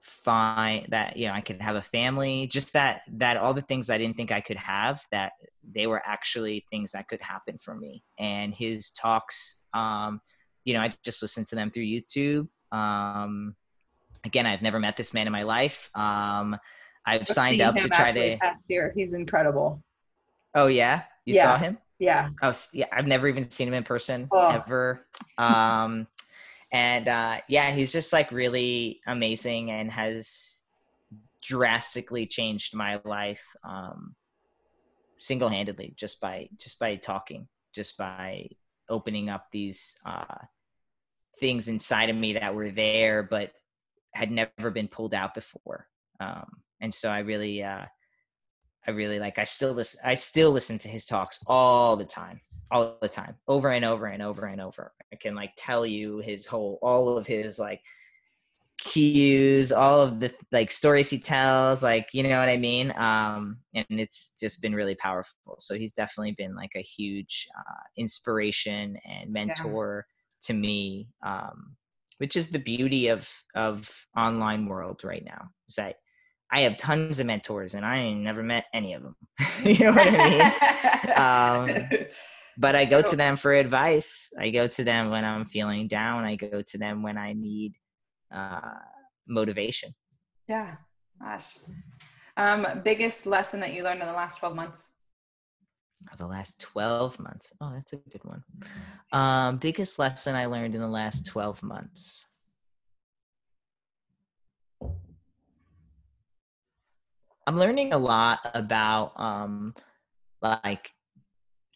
find that, you know, I could have a family, just that, that all the things I didn't think I could have, that they were actually things that could happen for me. And his talks, um, you know, I just listened to them through YouTube. Um, again, I've never met this man in my life. Um, I've signed up to try to. Last year. He's incredible. Oh yeah, you yeah. saw him. Yeah. Oh yeah, I've never even seen him in person oh. ever. Um, and uh, yeah, he's just like really amazing and has drastically changed my life, um, single-handedly, just by just by talking, just by opening up these uh, things inside of me that were there, but had never been pulled out before. Um, and so I really, uh, I really like, I still listen, I still listen to his talks all the time, all the time, over and over and over and over. I can like tell you his whole, all of his like cues, all of the like stories he tells, like, you know what I mean? Um, and it's just been really powerful. So he's definitely been like a huge, uh, inspiration and mentor yeah. to me. Um, which is the beauty of, of online world right now, is that I have tons of mentors and I ain't never met any of them. You know what I mean? um, but I go to them for advice. I go to them when I'm feeling down. I go to them when I need uh, motivation. Yeah. Gosh. Um, biggest lesson that you learned in the last twelve months? Oh, the last twelve months. Oh, that's a good one. Um, biggest lesson I learned in the last twelve months. I'm learning a lot about, um, like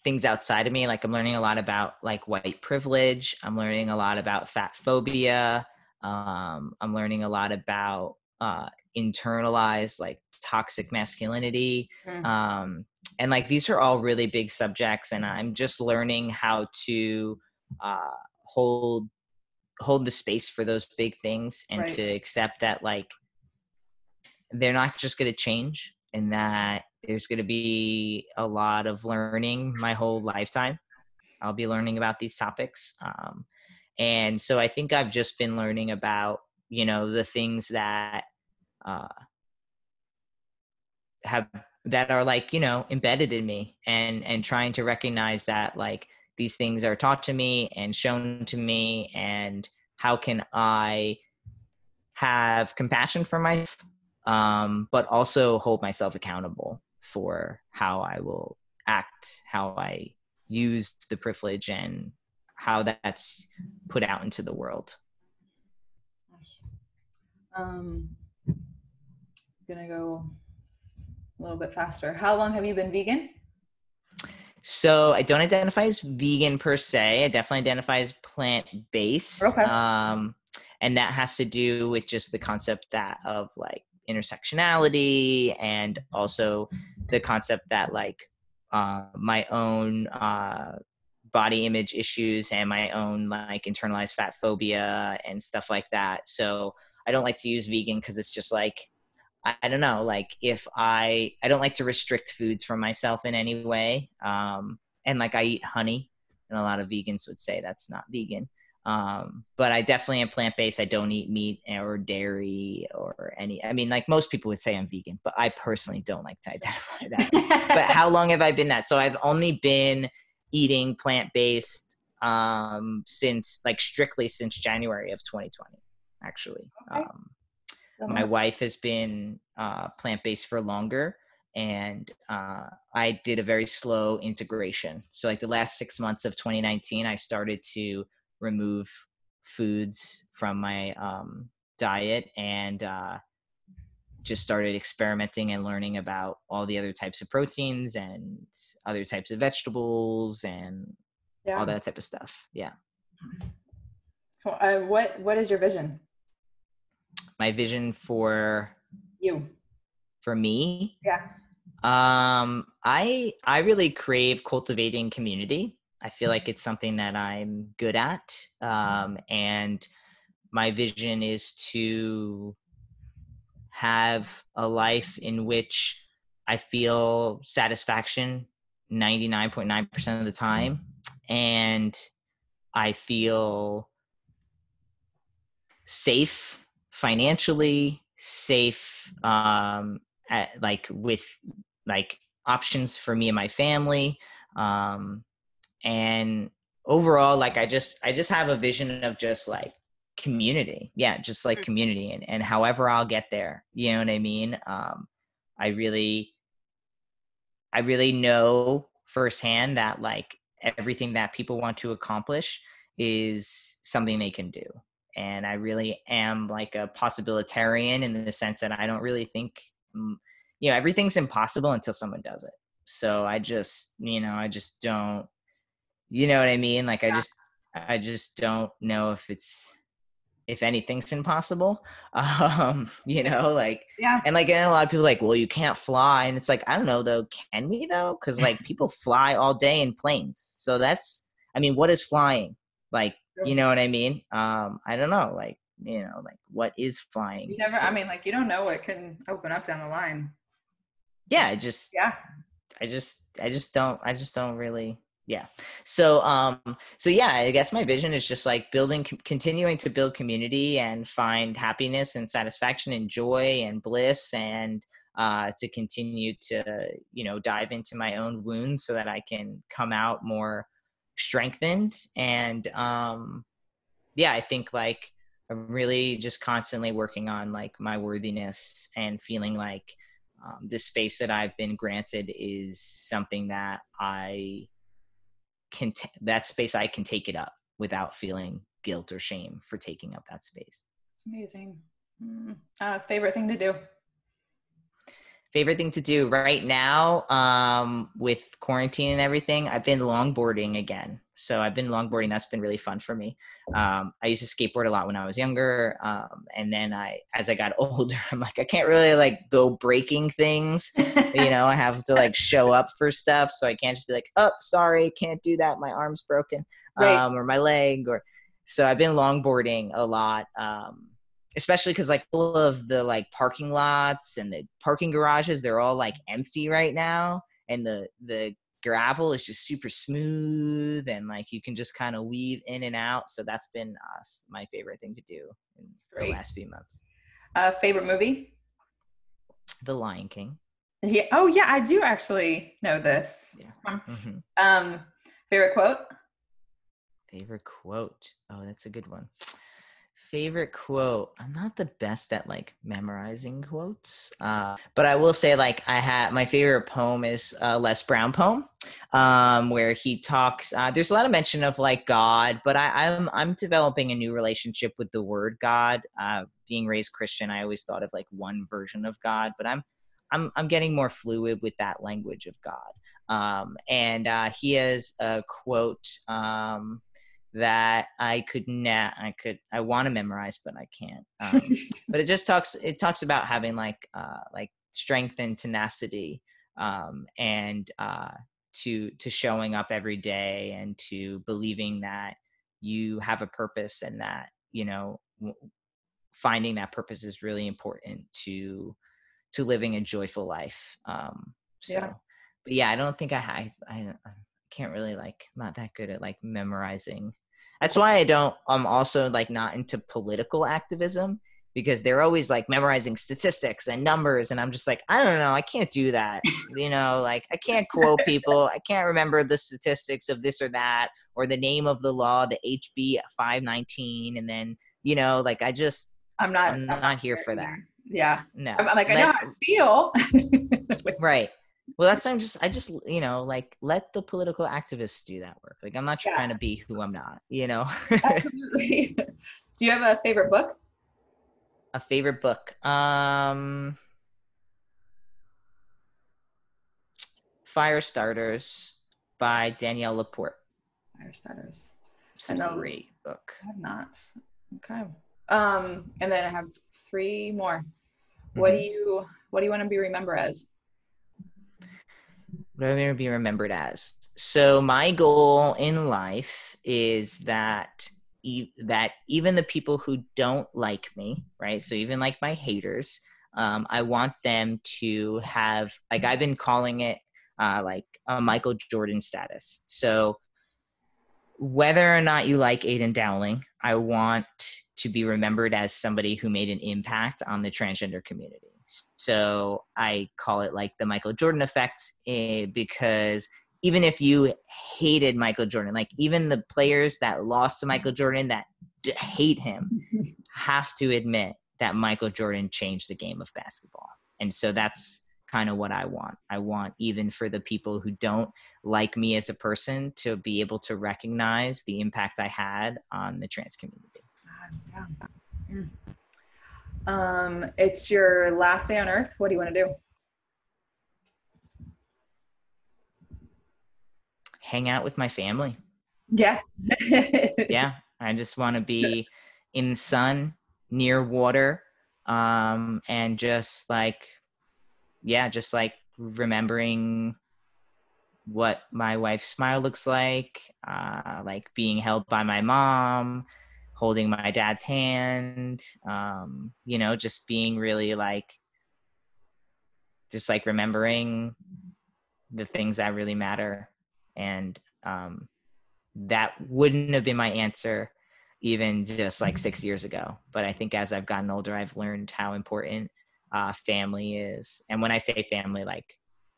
things outside of me. Like I'm learning a lot about like white privilege. I'm learning a lot about fat phobia. Um, I'm learning a lot about, uh, internalized like toxic masculinity. Mm-hmm. Um, And like, these are all really big subjects, and I'm just learning how to uh, hold, hold the space for those big things, and right. to accept that like, they're not just going to change, and that there's going to be a lot of learning my whole lifetime. I'll be learning about these topics. Um, and so I think I've just been learning about, you know, the things that uh, have that are like, you know, embedded in me, and, and trying to recognize that like these things are taught to me and shown to me, and how can I have compassion for myself, um, but also hold myself accountable for how I will act, how I use the privilege, and how that's put out into the world. Um, gonna go a little bit faster. How long have you been vegan? So I don't identify as vegan per se. I definitely identify as plant-based. Okay. Um, and that has to do with just the concept that of like intersectionality, and also the concept that like uh, my own uh, body image issues and my own like internalized fat phobia and stuff like that. So I don't like to use vegan because it's just like, I don't know, like if I, I don't like to restrict foods from myself in any way. Um, and like I eat honey, and a lot of vegans would say that's not vegan. Um, but I definitely am plant-based. I don't eat meat or dairy or any, I mean, like most people would say I'm vegan, but I personally don't like to identify that. But how long have I been that? So I've only been eating plant-based, um, since like strictly since January of twenty twenty, actually. Okay. Um, My wife has been uh, plant-based for longer, and uh, I did a very slow integration. So like the last six months of twenty nineteen, I started to remove foods from my um, diet, and uh, just started experimenting and learning about all the other types of proteins and other types of vegetables and yeah. all that type of stuff. Yeah. Cool. Uh, what, what is your vision? My vision for you, for me. Yeah. Um, I, I really crave cultivating community. I feel like it's something that I'm good at. Um, and my vision is to have a life in which I feel satisfaction ninety-nine point nine percent of the time. And I feel safe. Financially safe, um, at, like with like options for me and my family. Um, and overall, like I just, I just have a vision of just like community. Yeah. Just like community, and, and however I'll get there, you know what I mean? Um, I really, I really know firsthand that like everything that people want to accomplish is something they can do. And I really am like a possibilitarian in the sense that I don't really think, you know, everything's impossible until someone does it. So I just, you know, I just don't, you know what I mean? Like yeah. I just, I just don't know if it's, if anything's impossible, um, you know, like, yeah. And like, and a lot of people are like, well, you can't fly. And it's like, I don't know though, can we though? Cause like people fly all day in planes. So that's, I mean, what is flying? Like, you know what I mean? Um, I don't know. Like, you know, like what is flying? You never, I mean, like, you don't know what can open up down the line. Yeah. I just, yeah, I just, I just don't, I just don't really. Yeah. So, um, so yeah, I guess my vision is just like building, continuing to build community and find happiness and satisfaction and joy and bliss, and uh, to continue to, you know, dive into my own wounds so that I can come out more strengthened. And um, yeah, I think like I'm really just constantly working on like my worthiness and feeling like um, this space that I've been granted is something that I can t- that space I can take it up without feeling guilt or shame for taking up that space. It's amazing. Mm. Uh, favorite thing to do? Favorite thing to do right now, um, with quarantine and everything, I've been longboarding again. So I've been longboarding. That's been really fun for me. Um, I used to skateboard a lot when I was younger. Um, and then I, as I got older, I'm like, I can't really like go breaking things. You know, I have to like show up for stuff. So I can't just be like, oh, sorry, can't do that. My arm's broken, um, right. or my leg, or so I've been longboarding a lot. Um, especially cause like all of the like parking lots and the parking garages, they're all like empty right now. And the, the, gravel is just super smooth, and like you can just kind of weave in and out. So that's been uh, my favorite thing to do in Great. The last few months. Uh, favorite movie? The Lion King. Yeah. Oh yeah, I do actually know this. Yeah. Mm-hmm. Um, favorite quote? Favorite quote. Oh, that's a good one. Favorite quote. I'm not the best at like memorizing quotes, uh, but I will say like I have my favorite poem is a Les Brown poem, um, where he talks. Uh, there's a lot of mention of like God, but I, I'm I'm developing a new relationship with the word God. Uh, being raised Christian, I always thought of like one version of God, but I'm I'm I'm getting more fluid with that language of God. Um, and uh, he has a quote. Um, that I could not, I could, I want to memorize, but I can't. Um, but it just talks, it talks about having like, uh, like strength and tenacity, um, and, uh, to, to showing up every day and to believing that you have a purpose, and that, you know, w- finding that purpose is really important to, to living a joyful life. Um, so, yeah. But yeah, I don't think I, I, I, I can't really like, I'm not that good at like memorizing. That's why I don't, I'm also like not into political activism, because they're always like memorizing statistics and numbers. And I'm just like, I don't know. I can't do that. You know, like I can't quote people. I can't remember the statistics of this or that, or the name of the law, the H B five nineteen. And then, you know, like I just, I'm not, I'm not here for that. Yeah. No. I'm like, I know how I feel. Right. Well, that's why I'm just, I just, you know, like let the political activists do that work. Like I'm not trying yeah. to be who I'm not, you know? Absolutely. Do you have a favorite book? A favorite book? Um, Firestarters by Danielle Laporte. Firestarters. It's a great book. I have not. Okay. Um, and then I have three more. Mm-hmm. What do you, what do you want to be remembered as? What I'm going to be remembered as. So my goal in life is that e- that even the people who don't like me, right? So even like my haters, um, I want them to have, like I've been calling it uh, like a Michael Jordan status. So whether or not you like Aydian Dowling, I want to be remembered as somebody who made an impact on the transgender community. So I call it like the Michael Jordan effect, eh, because even if you hated Michael Jordan, like even the players that lost to Michael Jordan that d- hate him have to admit that Michael Jordan changed the game of basketball. And so that's kind of what I want. I want even for the people who don't like me as a person to be able to recognize the impact I had on the trans community. Yeah. Um, it's your last day on earth. What do you want to do? Hang out with my family. Yeah. Yeah. I just want to be in the sun, near water, um, and just like, yeah, just like remembering what my wife's smile looks like, uh, like being held by my mom, holding my dad's hand, um, you know, just being really like, just like remembering the things that really matter. And um, that wouldn't have been my answer even just like six years ago. But I think as I've gotten older, I've learned how important uh, family is. And when I say family, like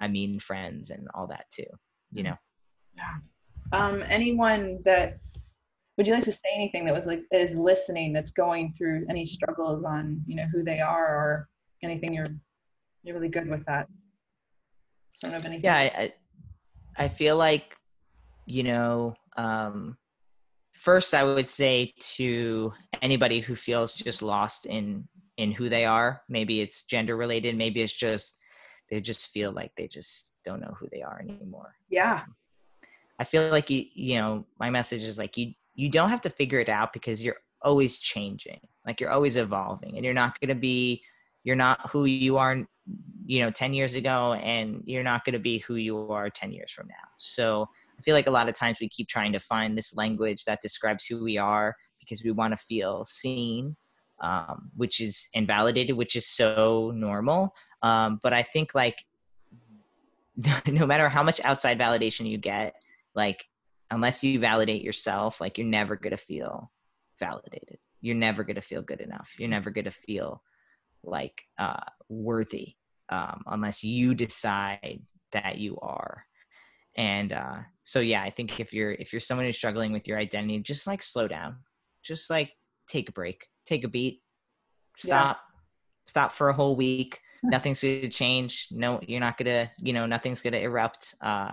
I mean friends and all that too, you know? Yeah. Um, anyone that, would you like to say anything that was like, is listening, that's going through any struggles on, you know, who they are or anything you're, you're really good with that? I don't have anything. Yeah. I, I feel like, you know, um, first I would say to anybody who feels just lost in, in who they are, maybe it's gender related, maybe it's just, they just feel like they just don't know who they are anymore. Yeah. Um, I feel like, you, you know, my message is like, you, you don't have to figure it out because you're always changing. Like you're always evolving, and you're not going to be, you're not who you are, you know, ten years ago, and you're not going to be who you are ten years from now. So I feel like a lot of times we keep trying to find this language that describes who we are because we want to feel seen, um, which is invalidated, which is so normal. Um, but I think like, no matter how much outside validation you get, like, unless you validate yourself, like you're never going to feel validated. You're never going to feel good enough. You're never going to feel like, uh, worthy, um, unless you decide that you are. And, uh, so yeah, I think if you're, if you're someone who's struggling with your identity, just like slow down, just like take a break, take a beat, stop, yeah. stop for a whole week. Nothing's going to change. No, you're not going to, you know, nothing's going to erupt. Uh,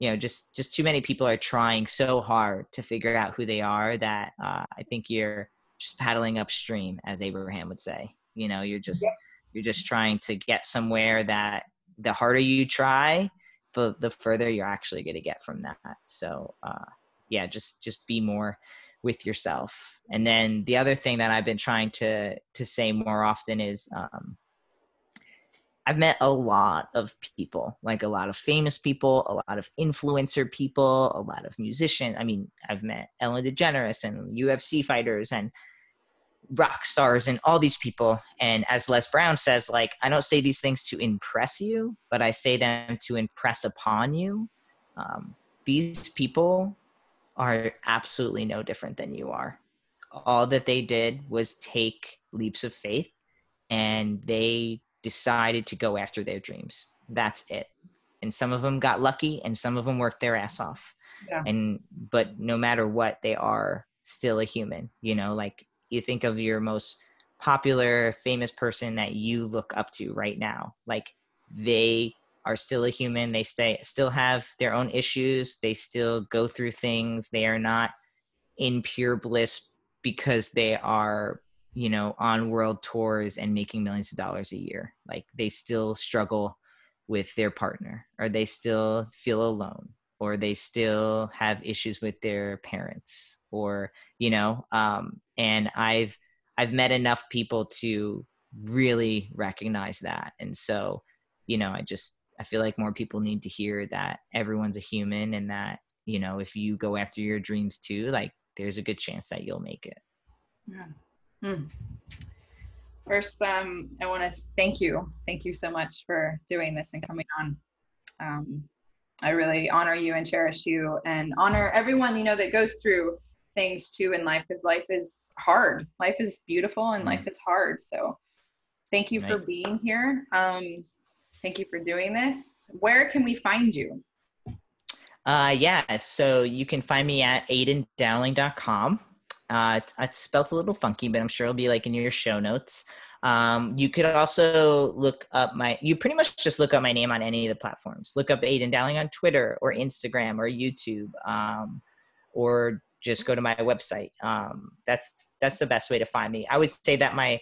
you know, just, just too many people are trying so hard to figure out who they are that, uh, I think you're just paddling upstream, as Abraham would say. You know, you're just, yeah. you're just trying to get somewhere that the harder you try, the, the further you're actually going to get from that. So, uh, yeah, just, just be more with yourself. And then the other thing that I've been trying to, to say more often is, um, I've met a lot of people, like a lot of famous people, a lot of influencer people, a lot of musicians. I mean, I've met Ellen DeGeneres and U F C fighters and rock stars and all these people. And as Les Brown says, like, I don't say these things to impress you, but I say them to impress upon you. Um, these people are absolutely no different than you are. All that they did was take leaps of faith, and they decided to go after their dreams. That's it. And some of them got lucky, and some of them worked their ass off. Yeah. And, but no matter what, they are still a human, you know, like you think of your most popular, famous person that you look up to right now, like they are still a human. They stay, still have their own issues. They still go through things. They are not in pure bliss because they are, you know, on world tours and making millions of dollars a year. Like they still struggle with their partner, or they still feel alone, or they still have issues with their parents, or, you know, um, and I've, I've met enough people to really recognize that. And so, you know, I just, I feel like more people need to hear that everyone's a human, and that, you know, if you go after your dreams too, like there's a good chance that you'll make it. Yeah. Hmm. First, um, I want to thank you. Thank you so much for doing this and coming on. Um, I really honor you and cherish you, and honor everyone, you know, that goes through things too in life, because life is hard. Life is beautiful, and life is hard. So thank you for being here. Um, thank you for doing this. Where can we find you? Uh, yeah. So you can find me at aydian dowling dot com. Uh, it's spelled a little funky, but I'm sure it'll be like in your show notes. Um, you could also look up my, you pretty much just look up my name on any of the platforms. Look up Aydian Dowling on Twitter or Instagram or YouTube, um, or just go to my website. Um, that's, that's the best way to find me. I would say that my,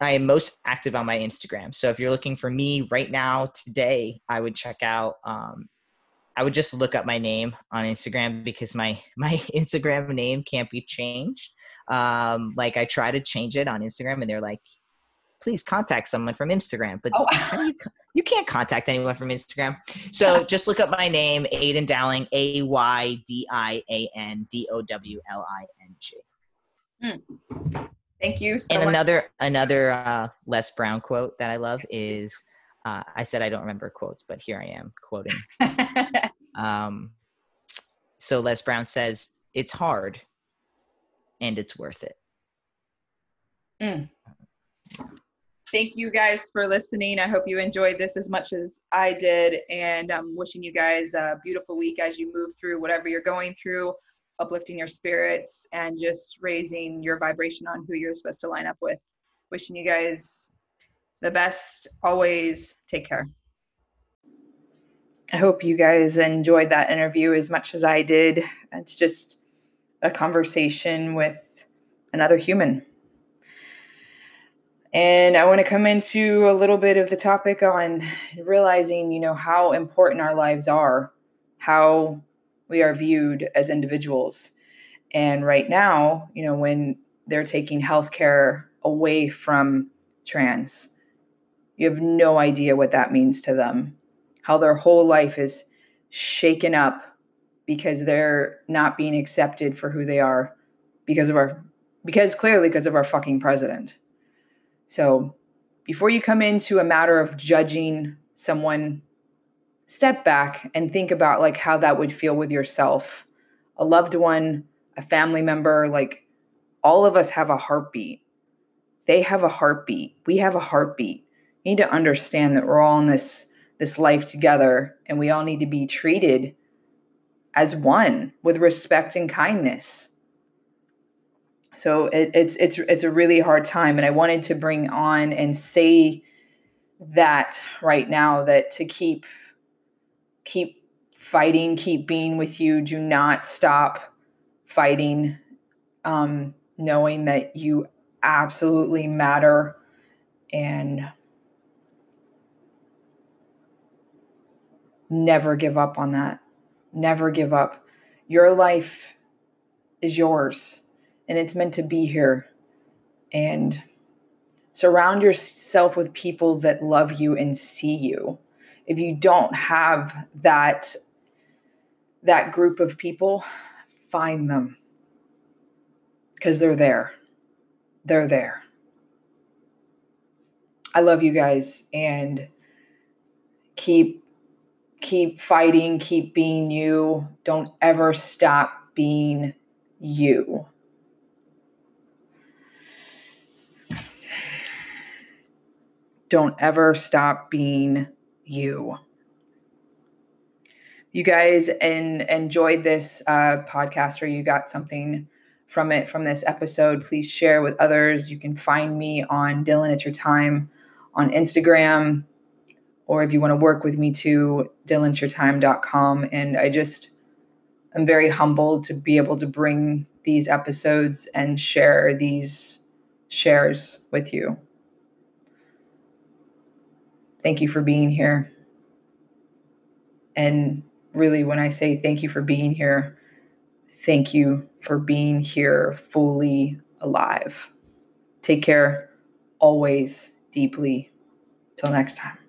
I am most active on my Instagram. So if you're looking for me right now today, I would check out, um, I would just look up my name on Instagram because my, my Instagram name can't be changed. Um, like I try to change it on Instagram and they're like, please contact someone from Instagram, but oh. you, you can't contact anyone from Instagram. So just look up my name, Aydian Dowling, A Y D I A N D O W L I N G. Mm. Thank you so and much. And another, another uh, Les Brown quote that I love is, uh, I said I don't remember quotes, but here I am quoting. um, so Les Brown says, it's hard and it's worth it. Mm. Thank you guys for listening. I hope you enjoyed this as much as I did. And I'm wishing you guys a beautiful week as you move through whatever you're going through, uplifting your spirits and just raising your vibration on who you're supposed to line up with. Wishing you guys the best. Always take care. I hope you guys enjoyed that interview as much as I did. It's just a conversation with another human. And I want to come into a little bit of the topic on realizing, you know, how important our lives are, how we are viewed as individuals. And right now, you know, when they're taking healthcare away from trans, you have no idea what that means to them, how their whole life is shaken up because they're not being accepted for who they are because of our, because clearly because of our fucking president. So before you come into a matter of judging someone, step back and think about like how that would feel with yourself, a loved one, a family member. Like all of us have a heartbeat. They have a heartbeat. We have a heartbeat. You need to understand that we're all in this, this life together and we all need to be treated as one with respect and kindness. So it, it's it's it's a really hard time, and I wanted to bring on and say that right now, that to keep keep fighting, keep being with you. Do not stop fighting, um, knowing that you absolutely matter, and never give up on that. Never give up. Your life is yours. And it's meant to be here. And surround yourself with people that love you and see you. If you don't have that, that group of people, find them. Because they're there. They're there. I love you guys. And keep, keep fighting. Keep being you. Don't ever stop being you. Don't ever stop being you. You guys and enjoyed this uh, podcast, or you got something from it, from this episode, please share with others. You can find me on Dylan It's Your Time on Instagram, or if you want to work with me too, dylan it's your time dot com. And I just am very humbled to be able to bring these episodes and share these shares with you. Thank you for being here. And really, when I say thank you for being here, thank you for being here fully alive. Take care, always, deeply. Till next time.